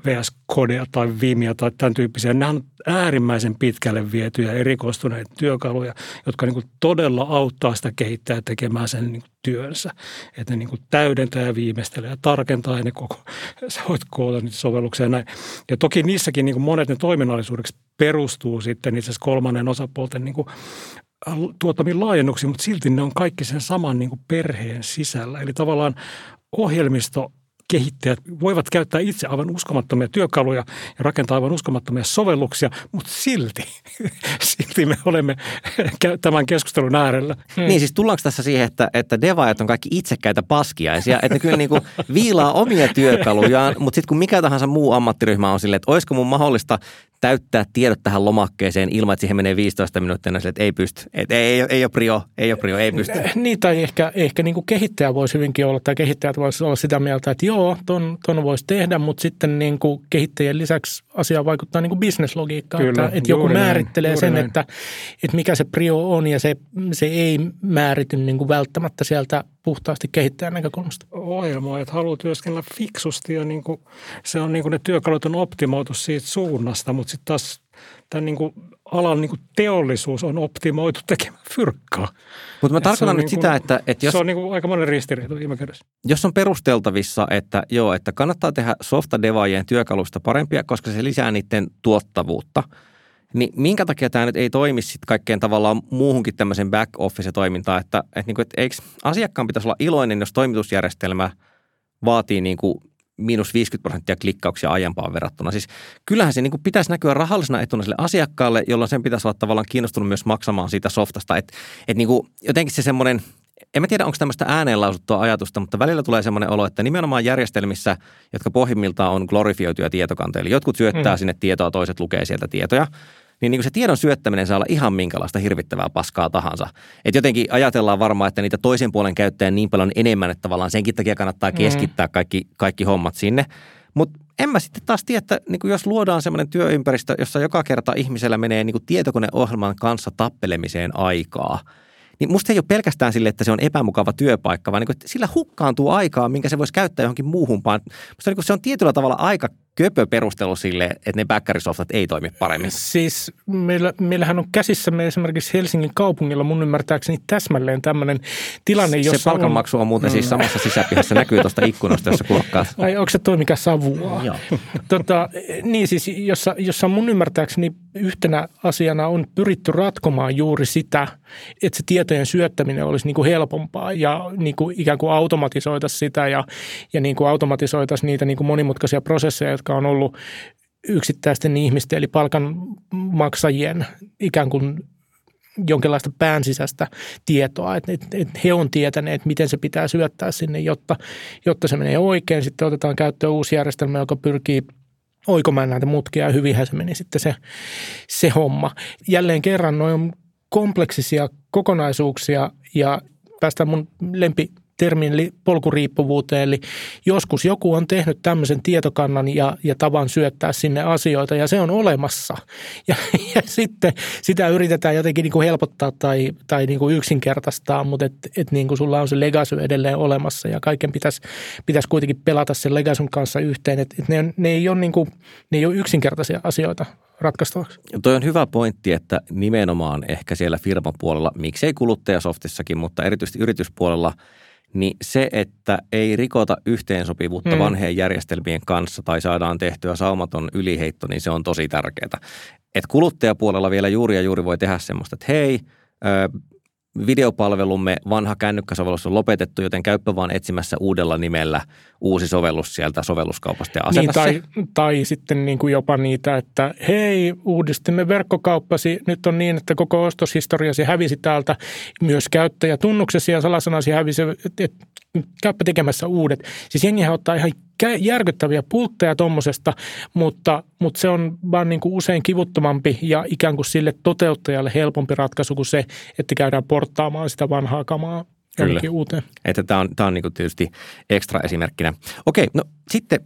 VS Codea tai Vimia tai tämän tyyppisiä, nämä on äärimmäisen pitkälle vietyjä erikoistuneita työkaluja, jotka niin kuin todella auttaa sitä kehittäjää tekemään sen niin kuin työnsä. Että ne niin kuin täydentää ja viimeistelee ja tarkentaa ja ne koko, sä voit koota niitä sovelluksia ja näin. Ja toki niissäkin niin kuin monet ne toiminnallisuudeksi perustuu sitten itse asiassa kolmannen osapuolten niin kuin tuottamiin laajennuksiin, mutta silti ne on kaikki sen saman niin kuin perheen sisällä. Eli tavallaan ohjelmistokehittäjät voivat käyttää itse aivan uskomattomia työkaluja ja rakentaa aivan uskomattomia sovelluksia, mutta silti me olemme tämän keskustelun äärellä. Niin siis tullaanko tässä siihen, että devaajat on kaikki itsekkäitä paskiaisia, että ne kyllä niin kuin viilaa omia työkalujaan, mutta sitten kun mikä tahansa muu ammattiryhmä on silleen, että olisiko mun mahdollista täyttää tiedot tähän lomakkeeseen ilman, että siihen menee 15 minuuttia, että ei pysty, että ei ole prio, ei pysty. Niin, tai ehkä niin kuin kehittäjä voisi hyvinkin olla, tai kehittäjät voisi olla sitä mieltä, että joo, ton voisi tehdä, mutta sitten niin kuin kehittäjien lisäksi asia vaikuttaa niin kuin bisneslogiikkaan, että joku määrittelee sen, että mikä se prio on, ja se ei määrity niin kuin välttämättä sieltä puhtaasti kehittäjän näkökulmasta. Ohjelmoijat haluaa työskennellä fiksusti, ja niin kuin, se on niin kuin ne työkalut on optimoitu siitä suunnasta, mutta sitten taas tämän niin kuin alan niin kuin teollisuus on optimoitu tekemään fyrkkaa. Mutta mä tarkoitan nyt sitä, että jos... Se on niin kuin aika monen ristiriita viime kädessä. Jos on perusteltavissa, että kannattaa tehdä softadevaajien työkaluista parempia, koska se lisää niiden tuottavuutta, niin minkä takia tämä nyt ei toimi sitten kaikkeen tavallaan muuhunkin tämmöisen back-office-toimintaan, että eikö asiakkaan pitäisi olla iloinen, jos toimitusjärjestelmä vaatii niin kuin -50% klikkauksia aiempaan verrattuna. Siis kyllähän se niin kuin pitäisi näkyä rahallisena etuna sille asiakkaalle, jolloin sen pitäisi olla tavallaan kiinnostunut myös maksamaan siitä softasta. Että niin kuin jotenkin se semmoinen, en mä tiedä onko tämmöistä ääneen lausuttua ajatusta, mutta välillä tulee semmoinen olo, että nimenomaan järjestelmissä, jotka pohjimmiltaan on glorifioituja tietokantoja, eli jotkut syöttää sinne tietoa, toiset lukee sieltä tietoja, niin se tiedon syöttäminen saa olla ihan minkälaista hirvittävää paskaa tahansa. Että jotenkin ajatellaan varmaan, että niitä toisen puolen käyttäjä niin paljon enemmän, että tavallaan senkin takia kannattaa keskittää kaikki hommat sinne. Mutta en mä sitten taas tiedä, että niin jos luodaan semmoinen työympäristö, jossa joka kerta ihmisellä menee niin tietokoneohjelman kanssa tappelemiseen aikaa, niin musta ei ole pelkästään sille, että se on epämukava työpaikka, vaan niin että sillä hukkaantuu aikaa, minkä se voisi käyttää johonkin muuhumpaan. Musta niin se on tietyllä tavalla aika köpö perustelu sille, että ne backerisoftat ei toimi paremmin. Siis meillähän on käsissämme esimerkiksi Helsingin kaupungilla mun ymmärtääkseni täsmälleen tämmöinen tilanne, jossa se palkanmaksu on muuten siis samassa sisäpihassa, näkyy tuosta ikkunasta, jossa kulkkaa. Ai onko se toi mikä savua? Joo. Niin siis, jossa mun ymmärtääkseni yhtenä asiana on pyritty ratkomaan juuri sitä, että se tietojen syöttäminen olisi niin kuin helpompaa ja niin kuin ikään kuin automatisoitaisiin sitä ja niin kuin automatisoitaisiin niitä niin kuin monimutkaisia prosesseja, jotka on ollut yksittäisten ihmisten eli palkanmaksajien ikään kuin jonkinlaista pään sisäistä tietoa, että he on tietäneet, miten se pitää syöttää sinne, jotta se menee oikein. Sitten otetaan käyttöön uusi järjestelmä, joka pyrkii oikomaan näitä mutkia ja hyvinhän se meni sitten se homma. Jälleen kerran noi on kompleksisia kokonaisuuksia ja päästään mun termin eli polkuriippuvuuteen, eli joskus joku on tehnyt tämmöisen tietokannan ja tavan syöttää sinne asioita, ja se on olemassa. Ja sitten sitä yritetään jotenkin niin kuin helpottaa tai niin kuin yksinkertaistaa, mutta et niin kuin sulla on se legacy edelleen olemassa, ja kaiken pitäisi kuitenkin pelata sen legacyn kanssa yhteen, että ne ei ole yksinkertaisia asioita ratkaistavaksi. Toi on hyvä pointti, että nimenomaan ehkä siellä firman puolella, miksei kuluttajasoftissakin, mutta erityisesti yrityspuolella, niin se, että ei rikota yhteensopivuutta vanhojen järjestelmien kanssa tai saadaan tehtyä saumaton yliheitto, niin se on tosi tärkeää. Et kuluttajapuolella vielä juuri voi tehdä semmoista, että hei, videopalvelumme vanha kännykkäsovellus on lopetettu, joten käypä vaan etsimässä uudella nimellä uusi sovellus sieltä sovelluskaupasta ja aseta se. Tai sitten niin kuin jopa niitä, että hei, uudistimme verkkokauppasi. Nyt on niin, että koko ostoshistoriasi hävisi täältä, myös käyttäjätunnuksesi ja salasanasi hävisi. Käypä tekemässä uudet. Siis jengihän ottaa ihan järkyttäviä pultteja tuommoisesta, mutta se on vaan niin kuin usein kivuttomampi ja ikään kuin sille toteuttajalle helpompi ratkaisu kuin se, että käydään porttaamaan sitä vanhaa kamaa jonnekin uuteen. Että tämä on niin kuin tietysti ekstra esimerkkinä. Okei, no sitten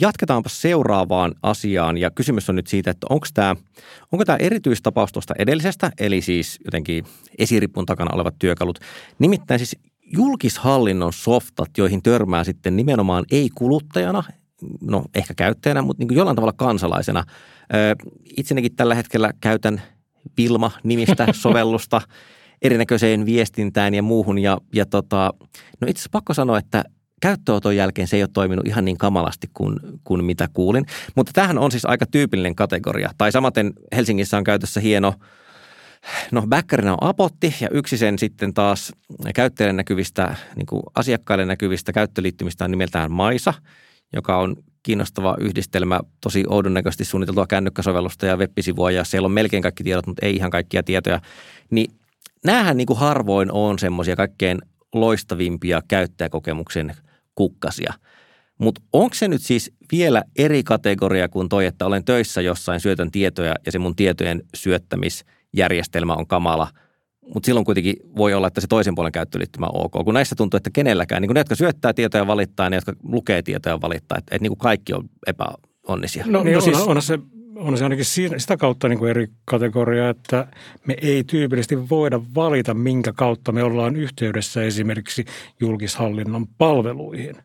jatketaanpa seuraavaan asiaan ja kysymys on nyt siitä, että onko tämä erityistapaus tuosta edellisestä, eli siis jotenkin esiripun takana olevat työkalut, nimittäin siis julkishallinnon softat, joihin törmää sitten nimenomaan ei-kuluttajana, no ehkä käyttäjänä, mutta niin kuin jollain tavalla kansalaisena. Itsenäkin tällä hetkellä käytän Wilma-nimistä sovellusta erinäköiseen viestintään ja muuhun. No itse asiassa pakko sanoa, että käyttöönoton jälkeen se ei ole toiminut ihan niin kamalasti kuin mitä kuulin. Mutta tämähän on siis aika tyypillinen kategoria. Tai samaten Helsingissä on käytössä hieno... No backkerinä on Apotti ja yksi sen sitten taas käyttäjille näkyvistä, niin kuin asiakkaille näkyvistä käyttöliittymistä on nimeltään Maisa, joka on kiinnostava yhdistelmä tosi oudon näköisesti suunniteltua kännykkäsovellusta ja web-sivua ja siellä on melkein kaikki tiedot, mutta ei ihan kaikkia tietoja. Niin näähän niin kuin harvoin on semmoisia kaikkein loistavimpia käyttäjäkokemuksen kukkasia. Mutta onko se nyt siis vielä eri kategoria kuin toi, että olen töissä jossain, syötän tietoja ja se mun tietojen syöttämisjärjestelmä on kamala, mutta silloin kuitenkin voi olla, että se toisen puolen käyttöliittymä on ok. Kun näissä tuntuu, että kenelläkään, niin ne, jotka syöttää tietoja valittaa, ne, jotka lukee tietoja valittaa, että niin kaikki on epäonnisia. On se ainakin sitä kautta niin kuin eri kategoria, että me ei tyypillisesti voida valita, minkä kautta me ollaan yhteydessä esimerkiksi julkishallinnon palveluihin.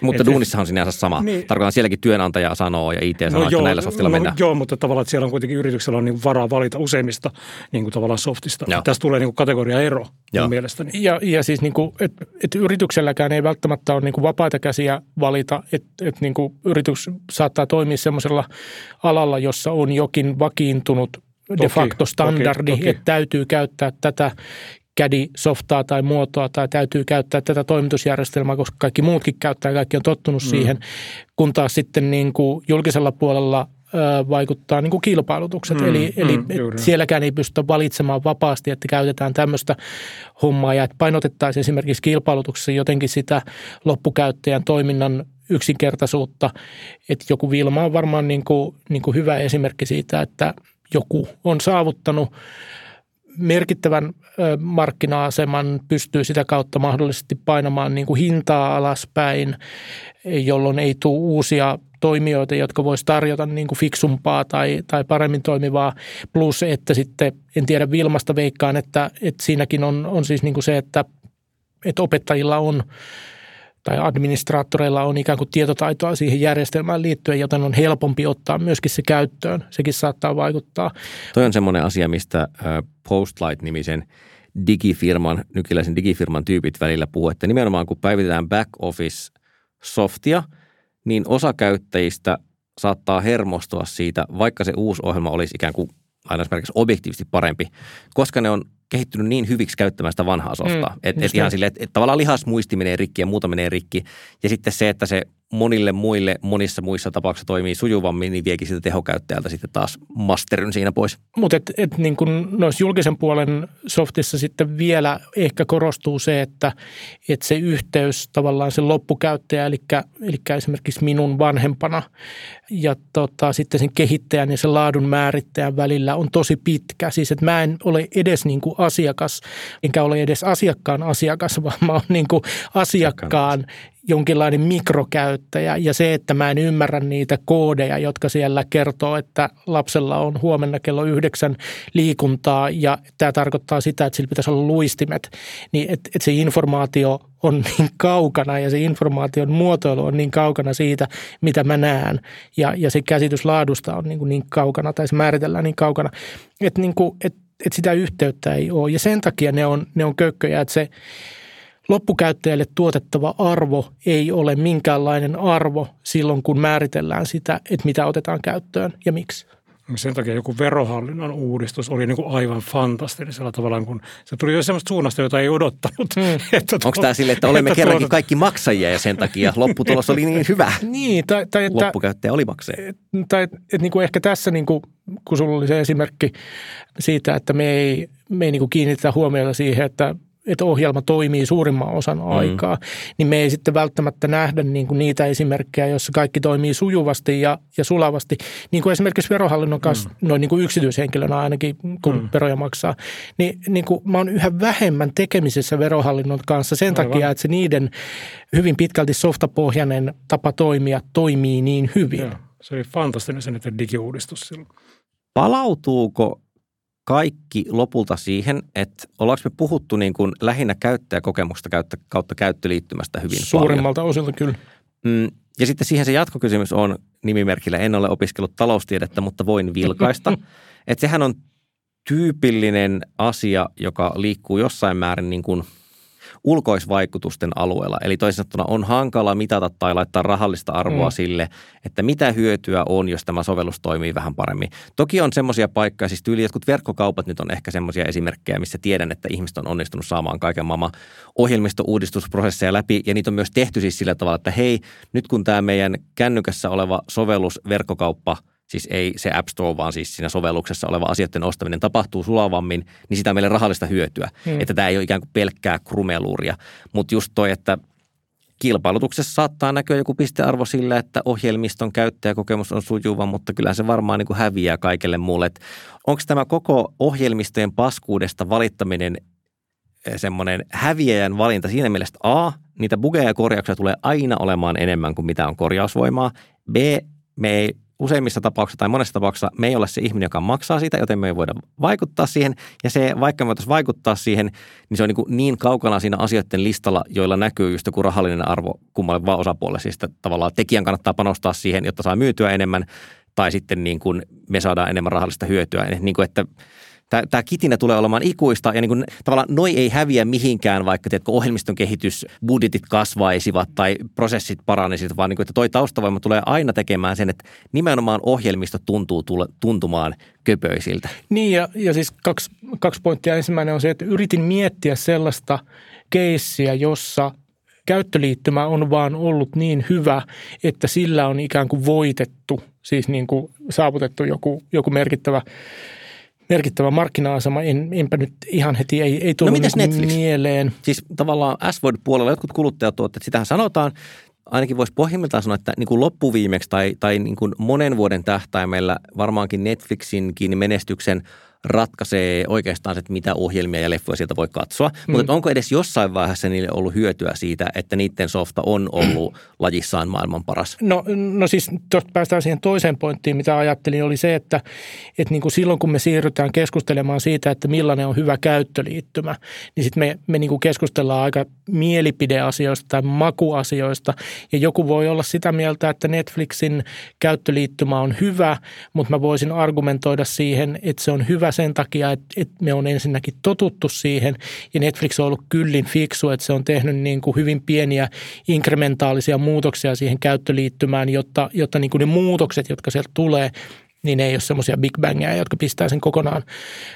Mutta duunissahan on sinänsä sama. Niin, tarkoitan, sielläkin työnantaja sanoo ja IT sanoo, että näillä softilla mennään. Joo, mutta tavallaan siellä on kuitenkin yrityksellä on niin varaa valita useimmista niin kuin tavallaan softista. Tässä tulee niin kuin kategoriaero mun mielestäni. Ja siis niin kuin, että yritykselläkään ei välttämättä ole niin kuin vapaita käsiä valita, että niin kuin yritys saattaa toimia semmoisella alalla, jossa on jokin vakiintunut de facto standardi, että täytyy käyttää tätä CAD-softaa tai muotoa tai täytyy käyttää tätä toimitusjärjestelmää, koska kaikki muutkin käyttää, kaikki on tottunut siihen, kun taas sitten niin kuin julkisella puolella vaikuttaa niin kuin kilpailutukset. Eli sielläkään ei pystytä valitsemaan vapaasti, että käytetään tämmöistä hommaa ja että painotettaisiin esimerkiksi kilpailutuksessa jotenkin sitä loppukäyttäjän toiminnan yksinkertaisuutta, että joku Wilma on varmaan niin kuin hyvä esimerkki siitä, että joku on saavuttanut merkittävän markkina-aseman, pystyy sitä kautta mahdollisesti painamaan niin kuin hintaa alaspäin, jolloin ei tule uusia toimijoita, jotka voisi tarjota niin kuin fiksumpaa tai paremmin toimivaa. Plus, että sitten en tiedä Wilmasta veikkaan, että siinäkin on siis niin kuin se, että opettajilla on tai administraattoreilla on ikään kuin tietotaitoa siihen järjestelmään liittyen, joten on helpompi ottaa myöskin se käyttöön. Sekin saattaa vaikuttaa. Toi on semmoinen asia, mistä PostLight-nimisen nykyläisen digifirman tyypit välillä puhuu, että nimenomaan kun päivitetään back-office-softia, niin osa käyttäjistä saattaa hermostua siitä, vaikka se uusi ohjelma olisi ikään kuin lainausmerkissä objektiivisesti parempi, koska ne on kehittynyt niin hyviksi käyttämään sitä vanhaa softaa. Että ihan silleen, että tavallaan lihasmuisti menee rikki ja muuta menee rikki. Ja sitten se, että se monille muille monissa muissa tapauksissa toimii sujuvammin, niin viekin sitä tehokäyttäjältä sitten taas masterin siinä pois. Mutta niin kun noissa julkisen puolen softissa sitten vielä ehkä korostuu se, että se yhteys tavallaan se loppukäyttäjä, eli esimerkiksi minun vanhempana ja sitten sen kehittäjän ja sen laadun määrittäjän välillä on tosi pitkä. Siis että mä en ole edes niin kuin asiakas, enkä ole edes asiakkaan asiakas, vaan mä oon niin kuin asiakkaan jonkinlainen mikrokäyttäjä ja se, että mä en ymmärrä niitä koodeja, jotka siellä kertoo, että lapsella on huomenna kello 9 liikuntaa ja tämä tarkoittaa sitä, että sillä pitäisi olla luistimet, niin että se informaatio on niin kaukana ja se informaation muotoilu on niin kaukana siitä, mitä mä näen ja se käsitys laadusta on niin kaukana tai se määritellään niin kaukana, että niin kuin, että sitä yhteyttä ei ole ja sen takia ne on kökköjä, että se loppukäyttäjälle tuotettava arvo ei ole minkäänlainen arvo silloin, kun määritellään sitä, että mitä otetaan käyttöön ja miksi. sen takia joku verohallinnon uudistus oli niin kuin aivan fantastisella tavallaan, kun se tuli jo semmoista suunnasta, jota ei odottanut. Onko tämä sille, että olemme kerrankin kaikki maksajia ja sen takia lopputulos oli niin hyvä? Niin. Loppukäyttäjä oli maksaja. Tai niin kuin ehkä tässä, niin kuin, kun sulla oli se esimerkki siitä, että me ei niin kuin kiinnitetä huomiota siihen, että ohjelma toimii suurimman osan aikaa, niin me ei sitten välttämättä nähdä niin kuin niitä esimerkkejä, joissa kaikki toimii sujuvasti ja sulavasti. Niin kuin esimerkiksi verohallinnon kanssa, noin niin kuin yksityishenkilönä ainakin, kun veroja maksaa, niin kuin mä oon yhä vähemmän tekemisissä verohallinnon kanssa sen takia, että se niiden hyvin pitkälti softapohjainen tapa toimia toimii niin hyvin. Joo, se oli fantastinen sen, että digiuudistus silloin. Palautuuko kaikki lopulta siihen, että ollaanko me puhuttu niin kuin lähinnä käyttäjäkokemusta kautta käyttöliittymästä hyvin suurimmalta osilta kyllä. Ja sitten siihen se jatkokysymys on nimimerkillä, en ole opiskellut taloustiedettä, mutta voin vilkaista. Että sehän on tyypillinen asia, joka liikkuu jossain määrin niin kuin ulkoisvaikutusten alueella. Eli toisin sanottuna on hankala mitata tai laittaa rahallista arvoa sille, että mitä hyötyä on, jos tämä sovellus toimii vähän paremmin. Toki on semmoisia paikkoja, siis tyyli jotkut verkkokaupat nyt on ehkä semmoisia esimerkkejä, missä tiedän, että ihmiset on onnistunut saamaan kaiken maailman ohjelmistouudistusprosesseja läpi, ja niitä on myös tehty siis sillä tavalla, että hei, nyt kun tämä meidän kännykässä oleva sovellus, verkkokauppa, siis ei se App Store, vaan siis siinä sovelluksessa oleva asioiden ostaminen tapahtuu sulavammin, niin sitä on meille rahallista hyötyä. Että tämä ei ole ikään kuin pelkkää krumeluuria. Mutta just toi, että kilpailutuksessa saattaa näkyä joku pistearvo sillä, että ohjelmiston käyttäjäkokemus on sujuva, mutta kyllä se varmaan niin kuin häviää kaikelle muulle. Onko tämä koko ohjelmistojen paskuudesta valittaminen semmoinen häviäjän valinta siinä mielessä, että A, niitä bugeja ja korjauksia tulee aina olemaan enemmän kuin mitä on korjausvoimaa, B, me ei useimmissa tapauksissa tai monessa tapauksessa me ei ole se ihminen, joka maksaa siitä, joten me ei voida vaikuttaa siihen. Ja se, vaikka me voitaisiin vaikuttaa siihen, niin se on niin kaukana siinä asioiden listalla, joilla näkyy just joku rahallinen arvo kummalle vaan osapuolelle. Siis tavallaan tekijän kannattaa panostaa siihen, jotta saa myytyä enemmän, tai sitten niin kuin me saadaan enemmän rahallista hyötyä. Niin kuin, että tämä kitinä tulee olemaan ikuista, ja niin kuin, tavallaan noi ei häviä mihinkään, vaikka teetkö ohjelmiston kehitys, budjetit kasvaisivat tai prosessit paranisivat, vaan niin kuin, että toi taustavoima tulee aina tekemään sen, että nimenomaan ohjelmisto tuntuu tuntumaan köpöisiltä. Niin, ja siis kaksi pointtia. Ensimmäinen on se, että yritin miettiä sellaista keissiä, jossa käyttöliittymä on vaan ollut niin hyvä, että sillä on ikään kuin voitettu, siis niin kuin saavutettu joku merkittävä markkina-asema, enpä nyt ihan heti, ei tullut mieleen. Siis tavallaan Svod-puolella jotkut kuluttajatuotteet, sitähän sanotaan, ainakin voisi pohjimmiltaan sanoa, että niin kuin loppuviimeksi tai niin kuin monen vuoden tähtäimellä varmaankin Netflixinkin menestyksen ratkaisee oikeastaan, että mitä ohjelmia ja leffoja sieltä voi katsoa. Mutta onko edes jossain vaiheessa niille ollut hyötyä siitä, että niiden softa on ollut lajissaan maailman paras? No siis tuosta päästään siihen toiseen pointtiin, mitä ajattelin, oli se, että niin kuin silloin kun me siirrytään keskustelemaan siitä, että millainen on hyvä käyttöliittymä, niin sitten me niin kuin keskustellaan aika mielipideasioista tai makuasioista. Ja joku voi olla sitä mieltä, että Netflixin käyttöliittymä on hyvä, mutta mä voisin argumentoida siihen, että se on hyvä sen takia, että me on ensinnäkin totuttu siihen, ja Netflix on ollut kyllin fiksu, että se on tehnyt niin kuin hyvin pieniä inkrementaalisia muutoksia siihen käyttöliittymään, jotta niin kuin ne muutokset, jotka sieltä tulee, niin ei ole semmoisia big bangeja, jotka pistää sen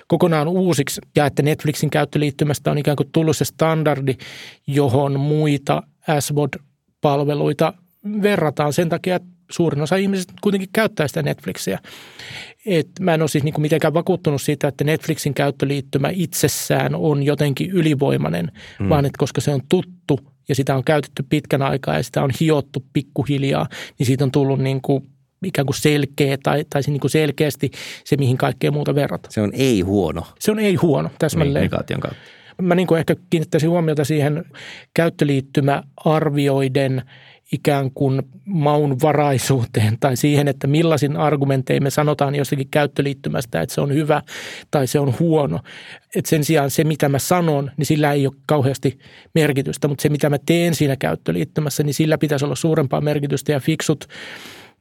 kokonaan uusiksi, ja että Netflixin käyttöliittymästä on ikään kuin tullut se standardi, johon muita SVOD-palveluita verrataan sen takia, että suurin osa ihmisistä kuitenkin käyttää sitä Netflixiä. Et mä en ole siis niinku mitenkään vakuuttunut siitä, että Netflixin käyttöliittymä itsessään on jotenkin ylivoimainen, vaan että koska se on tuttu ja sitä on käytetty pitkän aikaa ja sitä on hiottu pikkuhiljaa, niin siitä on tullut niinku ikään kuin selkeä tai se niinku selkeästi se, mihin kaikkea muuta verrata. Se on ei huono. Se on ei huono, täsmälleen. Negaation kautta. Mä niinku ehkä kiinnittäisin huomiota siihen käyttöliittymäarvioiden ikään kuin maunvaraisuuteen tai siihen, että millaisin argumentein me sanotaan jostakin käyttöliittymästä, että se on hyvä tai se on huono. Että sen sijaan se, mitä mä sanon, niin sillä ei ole kauheasti merkitystä, mutta se, mitä mä teen siinä käyttöliittymässä, niin sillä pitäisi olla suurempaa merkitystä, ja fiksut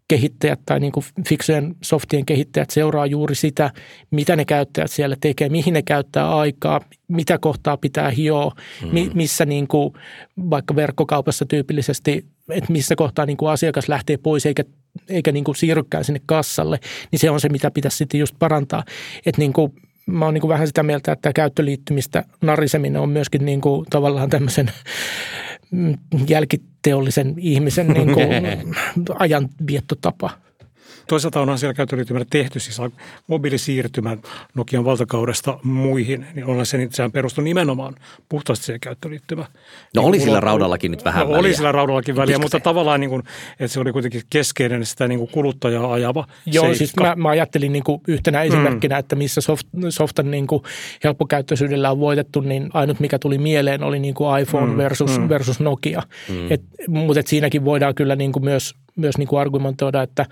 kehittäjät tai niin kuin fiksujen softien kehittäjät seuraa juuri sitä, mitä ne käyttäjät siellä tekee, mihin ne käyttää aikaa, mitä kohtaa pitää hioa, missä niin kuin, vaikka verkkokaupassa tyypillisesti, että missä kohtaa niin kuin asiakas lähtee pois eikä eikä niin kuin siirrykään sinne kassalle, niin se on se, mitä pitäisi sitten just parantaa. Että niin kuin mä oon niin kuin vähän sitä mieltä, että käyttöliittymistä nariseminen on myöskin niin kuin tavallaan tämmöisen jälkiteollisen ihmisen niin kuin ajanviettotapa. Toisaalta onhan siellä käyttöliittymänä tehty, siis mobiilisiirtymän Nokian valtakaudesta muihin, niin onhan se, sehän perustui nimenomaan puhtaasti siihen käyttöliittymään. No niin, oli sillä raudallakin nyt vähän väliä. Oli sillä raudallakin väliä, mutta tavallaan niin kuin, että se oli kuitenkin keskeinen sitä niin kuin kuluttajaa ajava seikka. Joo, siis mä ajattelin niin kuin yhtenä esimerkkinä, että missä softan niin kuin helppokäyttöisyydellä on voitettu, niin ainut mikä tuli mieleen oli niin kuin iPhone versus Nokia. Mutta siinäkin voidaan kyllä niin kuin myös niin kuin argumentoida, että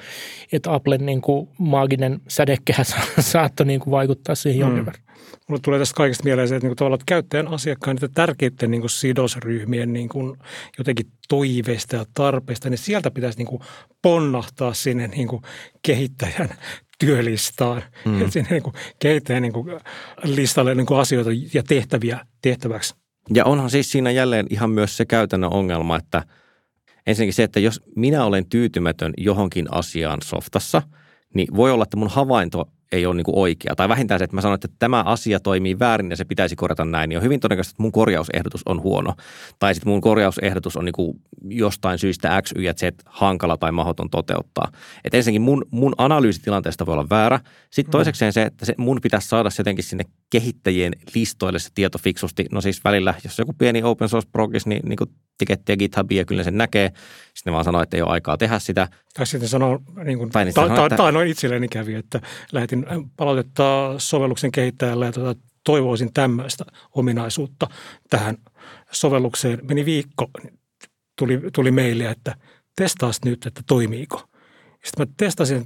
Applen niin kuin maaginen sädekehä saattoi niin kuin vaikuttaa siihen jonkin verran. Mulle tulee tästä kaikesta mieleen se, että niin tavallaan että käyttäjän asiakkaan niitä tärkeiden niin kuin sidosryhmien niin kuin jotenkin toiveista ja tarpeista, niin sieltä pitäisi niin kuin ponnahtaa sinne niin kuin kehittäjän työlistaan. Ja sinne niin kuin kehittäjän niin kuin listalle niin kuin asioita ja tehtäväksi. Ja onhan siis siinä jälleen ihan myös se käytännön ongelma, että ensinnäkin se, että jos minä olen tyytymätön johonkin asiaan softassa, niin voi olla, että mun havainto ei ole niin kuin oikea. Tai vähintään se, että mä sanon, että tämä asia toimii väärin ja se pitäisi korjata näin, niin on hyvin todennäköisesti, että mun korjausehdotus on huono. Tai sitten mun korjausehdotus on niin kuin jostain syystä X, Y ja Z hankala tai mahdoton toteuttaa. Että ensinnäkin mun analyysitilanteesta voi olla väärä. Sitten toisekseen se, että mun pitäisi saada se jotenkin sinne kehittäjien listoille se tieto fiksusti. No siis välillä, jos joku pieni open source progis, niin kuin tikettiä GitHubia kyllä sen näkee. Sitten ne vaan sanoo, että ei ole aikaa tehdä sitä. Tai sitten sanoo, niin kuin, tai noin itselleni kävi, että lähetin palautetta sovelluksen kehittäjälle ja toivoisin tämmöistä ominaisuutta tähän sovellukseen. Meni viikko, tuli meille, että testaas nyt, että toimiiko. Sitten mä testasin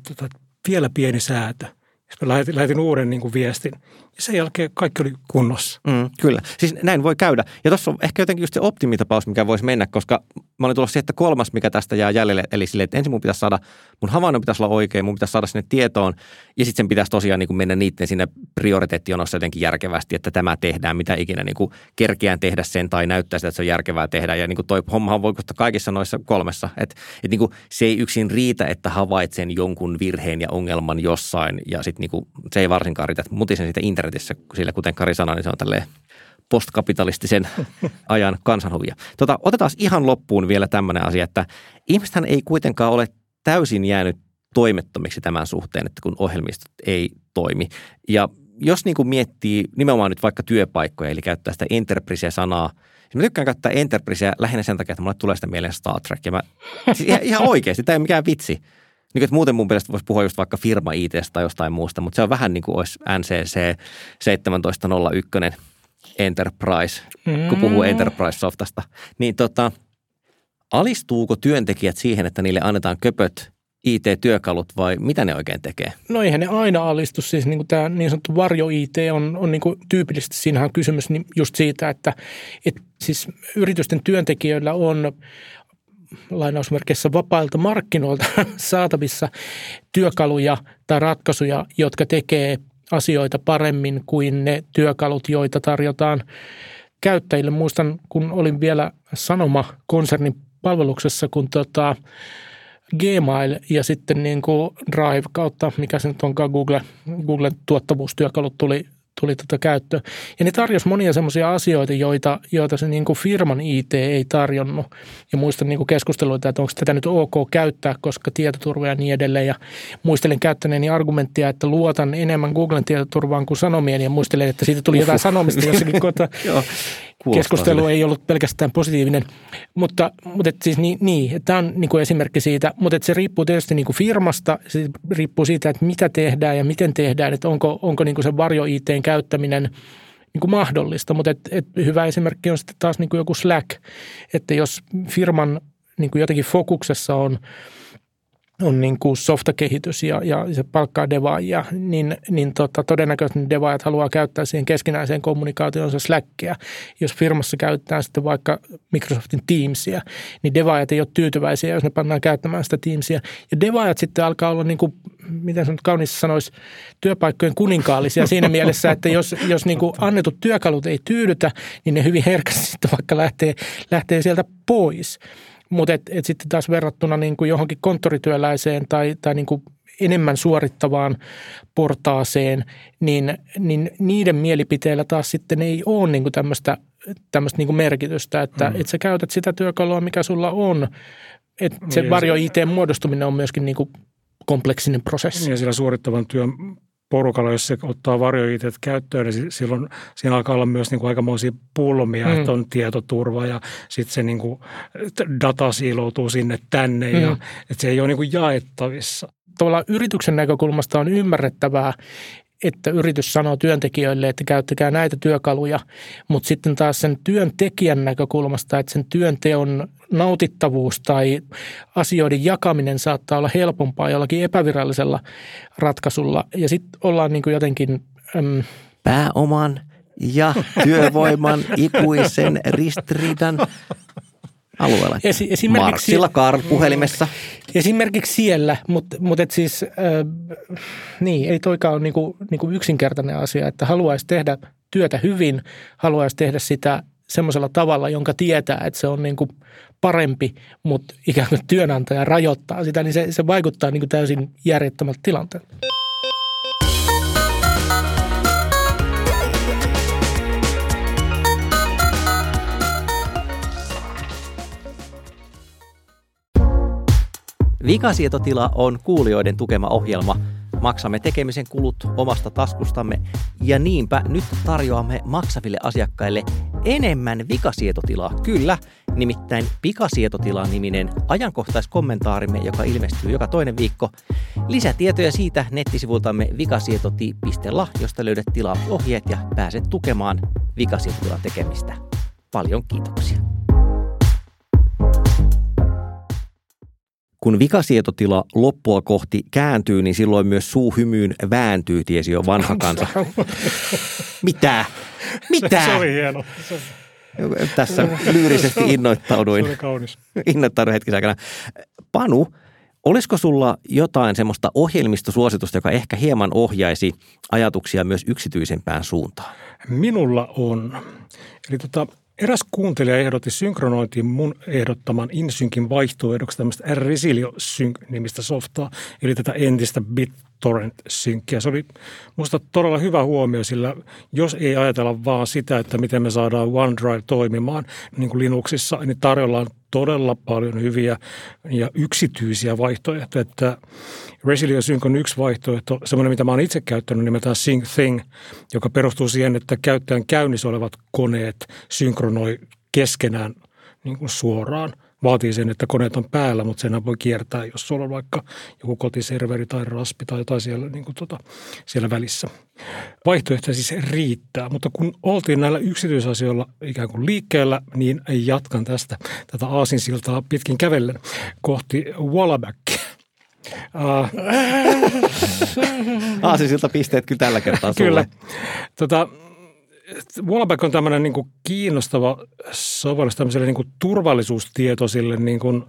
vielä pieni säätö. Sitten mä lähetin uuden niin kuin viestin ja sen jälkeen kaikki oli kunnossa. Kyllä, siis näin voi käydä. Ja tuossa on ehkä jotenkin just se optimitapaus, mikä voisi mennä, koska mä olin tulossa siihen, että kolmas, mikä tästä jää jäljelle, eli silleen, että ensin mun pitäisi saada, mun havainnon pitäisi olla oikein, mun pitäisi saada sinne tietoon ja sitten sen pitäisi tosiaan niin kuin mennä niiden sinne prioriteettijonossa jotenkin järkevästi, että tämä tehdään, mitä ikinä niin kuin kerkeään tehdä sen tai näyttää sitä, että se on järkevää tehdä. Ja niin kuin toi hommahan voi kohdata kaikissa noissa kolmessa, että niin kuin se ei yksin riitä, että havaitsen jonkun virheen ja ongelman jossain ja sitten niin kuin se ei varsinkaan riitä, että mutisen siitä internetissä, sillä kuten Kari sanoi, niin se on tälleen postkapitalistisen ajan kansanhuvia. Otetaan ihan loppuun vielä tämmöinen asia, että ihmisethän ei kuitenkaan ole täysin jäänyt toimettomiksi tämän suhteen, että kun ohjelmistot ei toimi. Ja jos niin kuin miettii nimenomaan nyt vaikka työpaikkoja, eli käyttää sitä Enterprise-sanaa, mä tykkään käyttää Enterprisea lähinnä sen takia, että mulle tulee sitä mieleen Star Trek. Ja siis ihan oikeasti, tämä ei ole mikään vitsi. Niin, että muuten mun mielestä voisi puhua just vaikka firma IT:stä tai jostain muusta, mutta se on vähän niin kuin olisi NCC 1701 Enterprise, kun puhuu Enterprise-softasta. Niin alistuuko työntekijät siihen, että niille annetaan köpöt IT-työkalut vai mitä ne oikein tekee? No eihän ne aina alistu. Siis niin kuin tämä niin sanottu varjo-IT on niin kuin tyypillisesti, siinähän on kysymys just siitä, että siis yritysten työntekijöillä on lainausmerkeissä vapailta markkinoilta saatavissa työkaluja tai ratkaisuja, jotka tekee asioita paremmin kuin ne työkalut, joita tarjotaan käyttäjille. Muistan, kun olin vielä Sanoma-konsernin palveluksessa, kun Gmail ja sitten niin kuin Drive kautta, mikä se nyt onkaan Googlen tuottavuustyökalut tuli käyttöön. Ja ne tarjosi monia semmoisia asioita, joita se niin kuin firman IT ei tarjonnut. Ja muistan niin kuin keskusteluita, että onko tätä nyt ok käyttää, koska tietoturva ja niin edelleen. Ja muistelen käyttäneeni argumenttia, että luotan enemmän Googlen tietoturvaan kuin Sanomien. Ja muistelen, että siitä tuli jotain Sanomista jossakin kohta. Keskustelu ei ollut pelkästään positiivinen. Mutta siis niin, tämä on niin kuin esimerkki siitä. Mutta se riippuu tietysti niin kuin firmasta. Se riippuu siitä, että mitä tehdään ja miten tehdään. Että onko niin kuin se varjo-IT:n käyttäminen niin kuin mahdollista. Mutta hyvä esimerkki on sitten taas niin kuin joku Slack. Että jos firman niin kuin jotenkin fokuksessa on niin kuin softakehitys ja se palkkaa devaajia, niin todennäköisesti devaajat haluaa käyttää siihen keskinäiseen kommunikaatioonsa Slackia. Jos firmassa käytetään sitten vaikka Microsoftin Teamsia, niin devaajat ei ole tyytyväisiä, jos ne pannaan käyttämään sitä Teamsia. Ja devaajat sitten alkaa olla niin kuin, miten se nyt kauniisti sanoisi, työpaikkojen kuninkaallisia siinä mielessä, että jos niin kuin annetut työkalut ei tyydytä, niin ne hyvin herkästi sitten vaikka lähtee sieltä pois. Mutta sitten taas verrattuna niin kuin johonkin konttorityöläiseen tai niin kuin enemmän suorittavaan portaaseen, niin niiden mielipiteillä taas sitten ei ole niin kuin tämmöistä niin kuin merkitystä, että et sä käytät sitä työkalua, mikä sulla on. Että se varjo-IT-muodostuminen on myöskin niin kuin kompleksinen prosessi. Ja sillä suorittavan työn porukalla, jos se ottaa varjo-IT:t käyttöön, niin silloin siinä alkaa olla myös niin kuin aikamoisia pulmia, että on tietoturva ja sitten se niin kuin data siiloutuu sinne tänne ja että se ei ole niin kuin jaettavissa. Tavallaan yrityksen näkökulmasta on ymmärrettävää, että yritys sanoo työntekijöille, että käyttäkää näitä työkaluja, mutta sitten taas sen työntekijän näkökulmasta, että sen työnteon nautittavuus tai asioiden jakaminen saattaa olla helpompaa jollakin epävirallisella ratkaisulla. Ja sitten ollaan niin kuin jotenkin pääoman ja työvoiman ikuisen ristiriidan alueella. Marssilla Karl-puhelimessa. Esimerkiksi siellä, mutta et siis niin, ei toikaan ole niin kuin yksinkertainen asia, että haluaisi tehdä työtä hyvin, haluaisi tehdä sitä semmoisella tavalla, jonka tietää, että se on niin kuin parempi, mutta ikään kuin työnantaja rajoittaa sitä, niin se vaikuttaa niin kuin täysin järjettömältä tilanteelta. Vikasietotila on kuulijoiden tukema ohjelma. Maksamme tekemisen kulut omasta taskustamme ja niinpä nyt tarjoamme maksaville asiakkaille enemmän vikasietotilaa. Kyllä, nimittäin Pikasietotila-niminen ajankohtaiskommentaarimme, joka ilmestyy joka toinen viikko. Lisätietoja siitä nettisivultamme vikasietoti.la, josta löydät tilaohjeet ja pääset tukemaan Vikasietotilan tekemistä. Paljon kiitoksia. Kun vikasietotila loppua kohti kääntyy, niin silloin myös suu hymyyn vääntyy, tiesi jo vanha kansa. Mitä? Mitä? Se oli hieno. Tässä lyyrisesti innoittauduin. Se oli kaunis. Innoittaudun hetkisen aikana. Panu, olisiko sulla jotain semmoista ohjelmistosuositusta, joka ehkä hieman ohjaisi ajatuksia myös yksityisempään suuntaan? Minulla on. Eli eräs kuuntelija ehdotti synkronointiin mun ehdottaman InSyncin vaihtoehdoksi tämmöistä Resilio Sync-nimistä softaa, eli tätä entistä BitTorrent-synkkiä. Se oli musta todella hyvä huomio, sillä jos ei ajatella vaan sitä, että miten me saadaan OneDrive toimimaan niin kuin Linuxissa, niin tarjolla on todella paljon hyviä ja yksityisiä vaihtoehtoja. Että Resilio Sync on yksi vaihtoehto, semmoinen mitä mä oon itse käyttänyt nimeltään Sync Thing, joka perustuu siihen, että käyttäjän käynnissä olevat koneet synkronoi keskenään niin kuin suoraan. Vaatii sen, että koneet on päällä, mutta senhän voi kiertää, jos sulla on vaikka joku kotiserveri tai raspi tai jotain siellä, niin kuin siellä välissä. Vaihtoehtoja siis riittää, mutta kun oltiin näillä yksityisasioilla ikään kuin liikkeellä, niin jatkan tästä tätä aasinsiltaa pitkin kävellen kohti Wallaback. Aasinsiltapisteet kyllä tällä kertaa sulle. Kyllä. Wallback on tämmöinen niin kuin kiinnostava sovellus tämmöiselle niin kuin turvallisuustietoisille niin kuin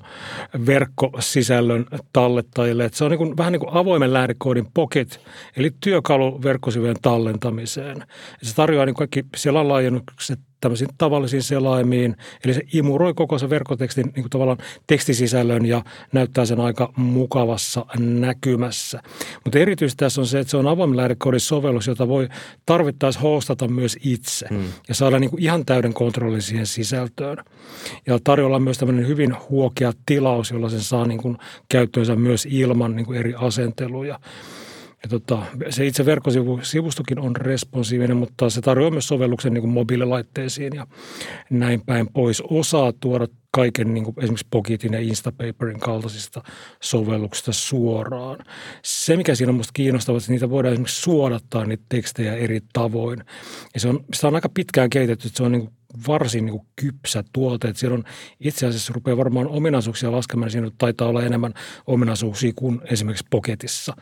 verkkosisällön tallettajille. Että se on niin kuin, vähän niin kuin avoimen lähdekoodin Pocket, eli työkalu verkkosivujen tallentamiseen. Se tarjoaa niin kaikki selalaajennukset tämmöisiin tavallisiin selaimiin, eli se imuroi koko se verkkotekstin niin kuin tavallaan tekstisisällön ja näyttää sen aika mukavassa näkymässä. Mutta erityisesti tässä on se, että se on avoimen lähdekoodin sovellus, jota voi tarvittaessa hostata myös itse ja saada niin kuin ihan täyden kontrollin siihen sisältöön. Ja tarjolla on myös tämmöinen hyvin huokea tilaus, jolla sen saa niin kuin käyttöönsä myös ilman niin kuin eri asenteluja. Ja se itse verkkosivustokin on responsiivinen, mutta se tarjoaa myös sovelluksen niin kuin mobiililaitteisiin ja näin päin pois. Osaa tuoda kaiken niin kuin esimerkiksi Pocketin ja Instapaperin kaltaisista sovelluksista suoraan. Se, mikä siinä on musta kiinnostavaa, että niitä voidaan esimerkiksi suodattaa niitä tekstejä eri tavoin. Ja sitä on aika pitkään kehitetty, että se on niin kuin varsin niin kuin kypsä tuote. Että siellä on itse asiassa rupeaa varmaan ominaisuuksia laskemaan. Siinä taitaa olla enemmän ominaisuuksia kuin esimerkiksi Pocketissa.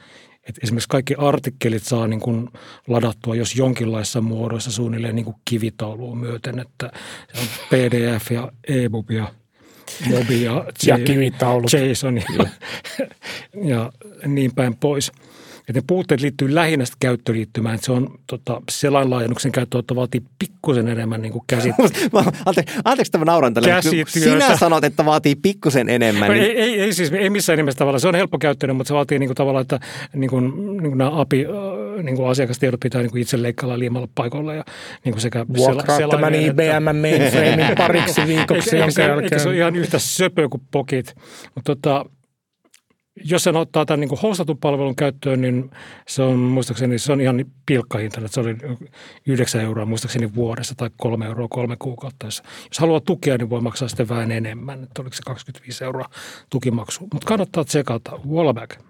Että esimerkiksi kaikki artikkelit saa niin kuin ladattua, jos jonkinlaisissa muodoissa suunnilleen niin kuin kivitaulua myöten, että se on PDF ja e-book ja mobi ja JSON ja niin päin pois. Ja ne puutteet liittyy lähinnä sitä käyttöliittymään, että se on selainlaajennuksen käyttöönotto vaatii pikkusen enemmän niin kuin Anteeksi, että mä nauran tälle. Sinä sanot, että vaatii pikkusen enemmän. Niin... Ei siis, ei missään nimessä tavallaan. Se on helppokäyttöinen, mutta se vaatii niin kuin tavallaan, että niin kuin nämä API-asiakastiedot pitää niin kuin itse leikkailla ja liimalla paikoilla. Ja niin kuin sekä vuokraat tämän IBM mainframein pariksi viikoksi. Eikä se ole ihan yhtä söpö kuin Pocket, mutta jos sen ottaa tämän niin kuin hostatun palvelun käyttöön, niin se on muistaakseni se on ihan pilkkahinta, että se oli 9 € muistaakseni vuodessa tai 3 € 3 kuukautta. Jos haluaa tukea, niin voi maksaa sitten vähän enemmän, että oliko se 25 € tukimaksu. Mutta kannattaa tsekata. Wallback.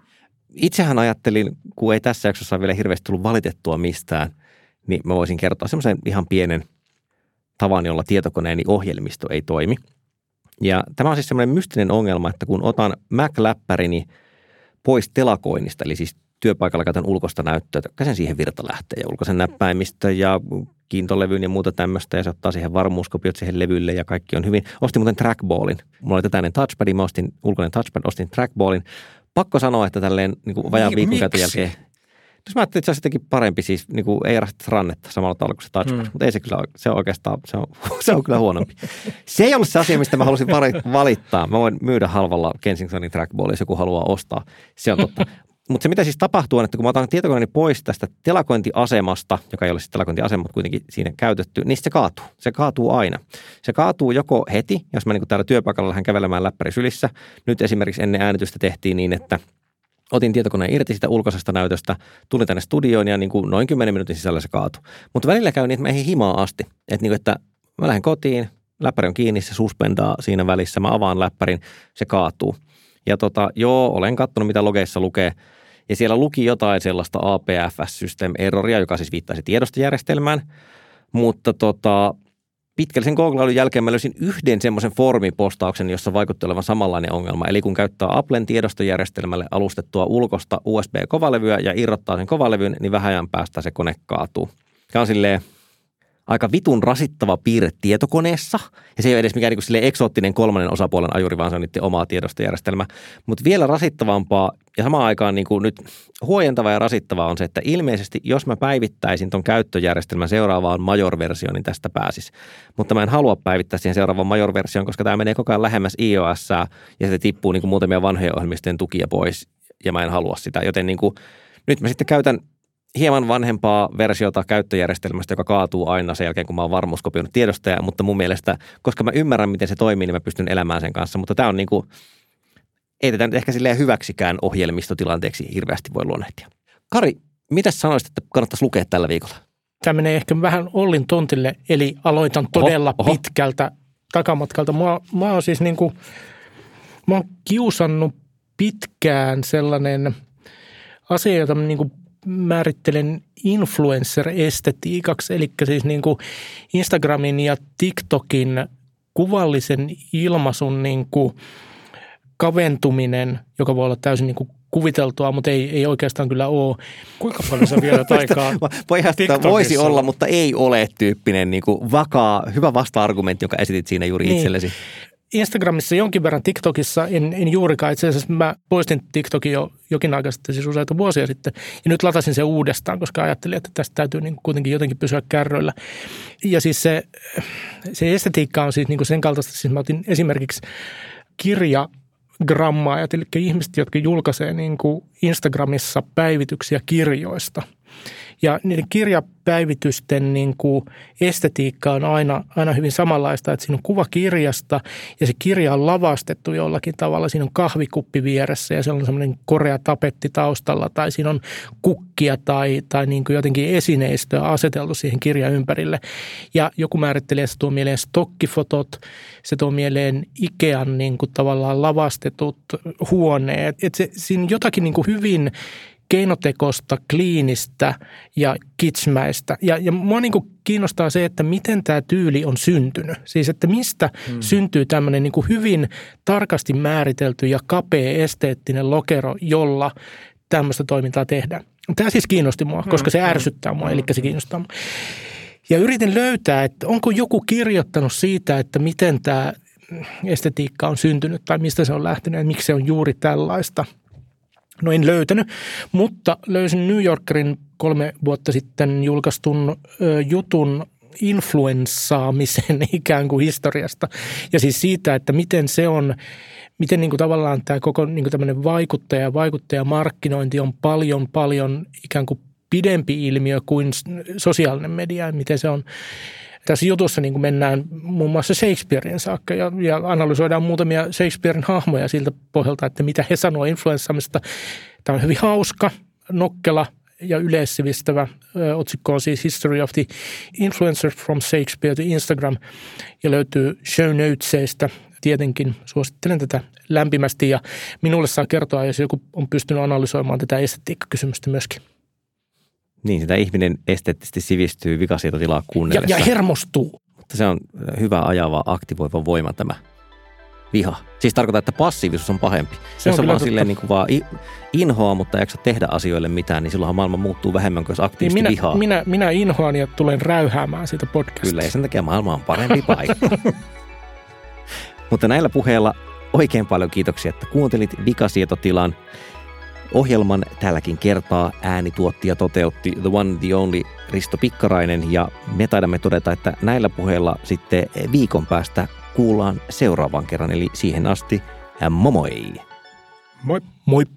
Itsehän ajattelin, kun ei tässä jaksossa vielä hirveästi tullut valitettua mistään, niin mä voisin kertoa semmoisen ihan pienen tavan, jolla tietokoneeni ohjelmisto ei toimi. Ja tämä on siis semmoinen mystinen ongelma, että kun otan Mac-läppärini pois telakoinnista, eli siis työpaikalla käytän ulkoista näyttöä, käsen siihen virta lähtee ja ulkoisen näppäimistä ja kiintolevyyn ja muuta tämmöistä ja se ottaa siihen varmuuskopiot siihen levylle ja kaikki on hyvin. Ostin muuten trackballin. Mulla oli tätä ennen touchpadi, mä ostin ulkoinen touchpad, ostin trackballin. Pakko sanoa, että tälleen niin vajaan viikon käytön jälkeen. Jos mä ajattelin, että se olisi jotenkin parempi, siis niin kuin ei rasteta rannetta samalla tavalla kuin se touchpad, mutta ei se kyllä, se on oikeastaan, se on kyllä huonompi. Se ei ollut se asia, mistä mä halusin valittaa. Mä voin myydä halvalla Kensingtonin trackballia, jos joku haluaa ostaa. Se on totta. Mutta se mitä siis tapahtuu on, että kun mä otan tietokoneeni pois tästä telakointiasemasta, joka ei ole siis telakointiasema, mutta kuitenkin siinä käytetty, niin se kaatuu. Se kaatuu aina. Se kaatuu joko heti, jos mä niin kuin täällä työpaikalla lähden kävelemään läppäri sylissä. Nyt esimerkiksi ennen äänitystä tehtiin niin, että otin tietokoneen irti sitä ulkoisesta näytöstä, tulin tänne studioon ja niin kuin noin 10 minuutin sisällä se kaatui. Mutta välillä käy niin, että mä eihin himaa asti. Että, niin kuin, että mä lähden kotiin, läppäri on kiinni, se suspendaa siinä välissä, mä avaan läppärin, se kaatuu. Ja olen katsonut mitä logeissa lukee. Ja siellä luki jotain sellaista APFS-system erroria, joka siis viittaisi tiedostojärjestelmään. Mutta pitkällisen googlailun jälkeen mä löysin yhden semmoisen formipostauksen, jossa vaikutti olevan samanlainen ongelma. Eli kun käyttää Applen tiedostojärjestelmälle alustettua ulkosta USB-kovalevyä ja irrottaa sen kovalevyn, niin vähän ajan päästä se kone kaatuu. Tämä on silleen aika vitun rasittava piirre tietokoneessa. Ja se ei ole edes mikään niin eksoottinen kolmannen osapuolen ajuri, vaan se on niiden omaa tiedostojärjestelmä. Mutta vielä rasittavampaa ja samaan aikaan niin kuin nyt huojentavaa ja rasittavaa on se, että ilmeisesti jos mä päivittäisin ton käyttöjärjestelmän seuraavaan major-versioon, niin tästä pääsis. Mutta mä en halua päivittää siihen seuraavaan major-versioon, koska tämä menee koko ajan lähemmäs iOS ja se tippuu niin kuin muutamia vanhoja ohjelmistojen tukia pois ja mä en halua sitä. Joten niin kuin, nyt mä sitten käytän hieman vanhempaa versiota käyttöjärjestelmästä, joka kaatuu aina sen jälkeen, kun mä oon varmuuskopioinut tiedostoja, mutta mun mielestä, koska mä ymmärrän, miten se toimii, niin mä pystyn elämään sen kanssa. Mutta tämä on niin kuin, ei tätä nyt ehkä silleen hyväksikään ohjelmistotilanteeksi hirveästi voi luonnehtia. Kari, mitä sanoisit, että kannattaisi lukea tällä viikolla? Tämä menee ehkä vähän Ollin tontille, eli aloitan todella pitkältä takamatkalta. Mä oon siis niin kuin, mä oon kiusannut pitkään sellainen asia, jota niin kuin määrittelen influencer-estetiikaksi, eli siis niin kuin Instagramin ja TikTokin kuvallisen ilmaisun niin kuin kaventuminen, joka voi olla täysin niin kuin kuviteltua, mutta ei oikeastaan kyllä ole. Kuinka paljon sä vielä aikaa TikTokissa? Voisi olla, mutta ei ole tyyppinen niin kuin vakaa, hyvä vasta-argumentti, jonka esitit siinä juuri itsellesi. Instagramissa jonkin verran, TikTokissa en juurikaan. Itse asiassa mä poistin TikTokin jo jokin aika sitten, siis useita vuosia sitten. Ja nyt latasin sen uudestaan, koska ajattelin, että tästä täytyy niin kuitenkin jotenkin pysyä kärryillä. Ja siis se estetiikka on siis niin kuin sen kaltaista. Siis mä otin esimerkiksi kirjagrammaajat, eli ihmiset, jotka julkaisee niin kuin Instagramissa päivityksiä kirjoista. Ja niiden kirjapäivitysten niin kuin estetiikka on aina hyvin samanlaista, että siinä on kuva kirjasta ja se kirja on lavastettu jollakin tavalla. Siinä on kahvikuppi vieressä ja siellä on semmoinen korea tapetti taustalla tai siinä on kukkia tai niin kuin jotenkin esineistöä aseteltu siihen kirjan ympärille. Ja joku määrittelee, se tuo mieleen stokkifotot, se tuo mieleen Ikean niin kuin tavallaan lavastetut huoneet. Että siinä jotakin niin kuin hyvin keinotekosta, kliinistä ja kitsmäistä. Ja mua niin kuin kiinnostaa se, että miten tämä tyyli on syntynyt. Siis, että mistä syntyy tämmöinen niin kuin hyvin tarkasti määritelty ja kapea esteettinen lokero, jolla tämmöistä toimintaa tehdään. Tämä siis kiinnosti mua, koska se ärsyttää mua, eli se kiinnostaa mua. Ja yritin löytää, että onko joku kirjoittanut siitä, että miten tämä estetiikka on syntynyt tai mistä se on lähtenyt ja miksi se on juuri tällaista. No en löytänyt, mutta löysin New Yorkerin 3 vuotta sitten julkaistun jutun influenssaamisen ikään kuin historiasta ja siis siitä, että miten se on, miten niin kuin tavallaan tämä koko niin kuin tämmöinen vaikuttajamarkkinointi on paljon ikään kuin pidempi ilmiö kuin sosiaalinen media, miten se on. Tässä jutussa niin kuin mennään muun muassa Shakespearein saakka ja analysoidaan muutamia Shakespearein hahmoja siltä pohjalta, että mitä he sanoo influenssaamista. Tämä on hyvin hauska, nokkela ja yleissivistävä. Otsikko on siis History of the Influencers from Shakespeare to Instagram ja löytyy show notesista. Tietenkin suosittelen tätä lämpimästi ja minulle saa kertoa, jos joku on pystynyt analysoimaan tätä estetiikkakysymystä myöskin. Niin, sitä ihminen esteettisesti sivistyy vikasietotilaa kuunnellessa. Ja hermostuu. Mutta se on hyvä ajava, aktivoiva voima tämä viha. Siis tarkoittaa, että passiivisuus on pahempi. Se jos on vaan silleen niin kuin vaan inhoa, mutta eikö tehdä asioille mitään, niin silloinhan maailma muuttuu vähemmän kuin jos aktiivisesti niin vihaa. Minä inhoan ja tulen räyhäämään siitä podcastia. Kyllä, ja sen takia maailma on parempi paikka. Mutta näillä puheilla oikein paljon kiitoksia, että kuuntelit Vikasietotilan. Ohjelman tälläkin kertaa äänituottaja toteutti The One The Only Risto Pikkarainen ja me taidamme todeta, että näillä puheilla sitten viikon päästä kuullaan seuraavan kerran. Eli siihen asti, moi moi! Moi! Moi!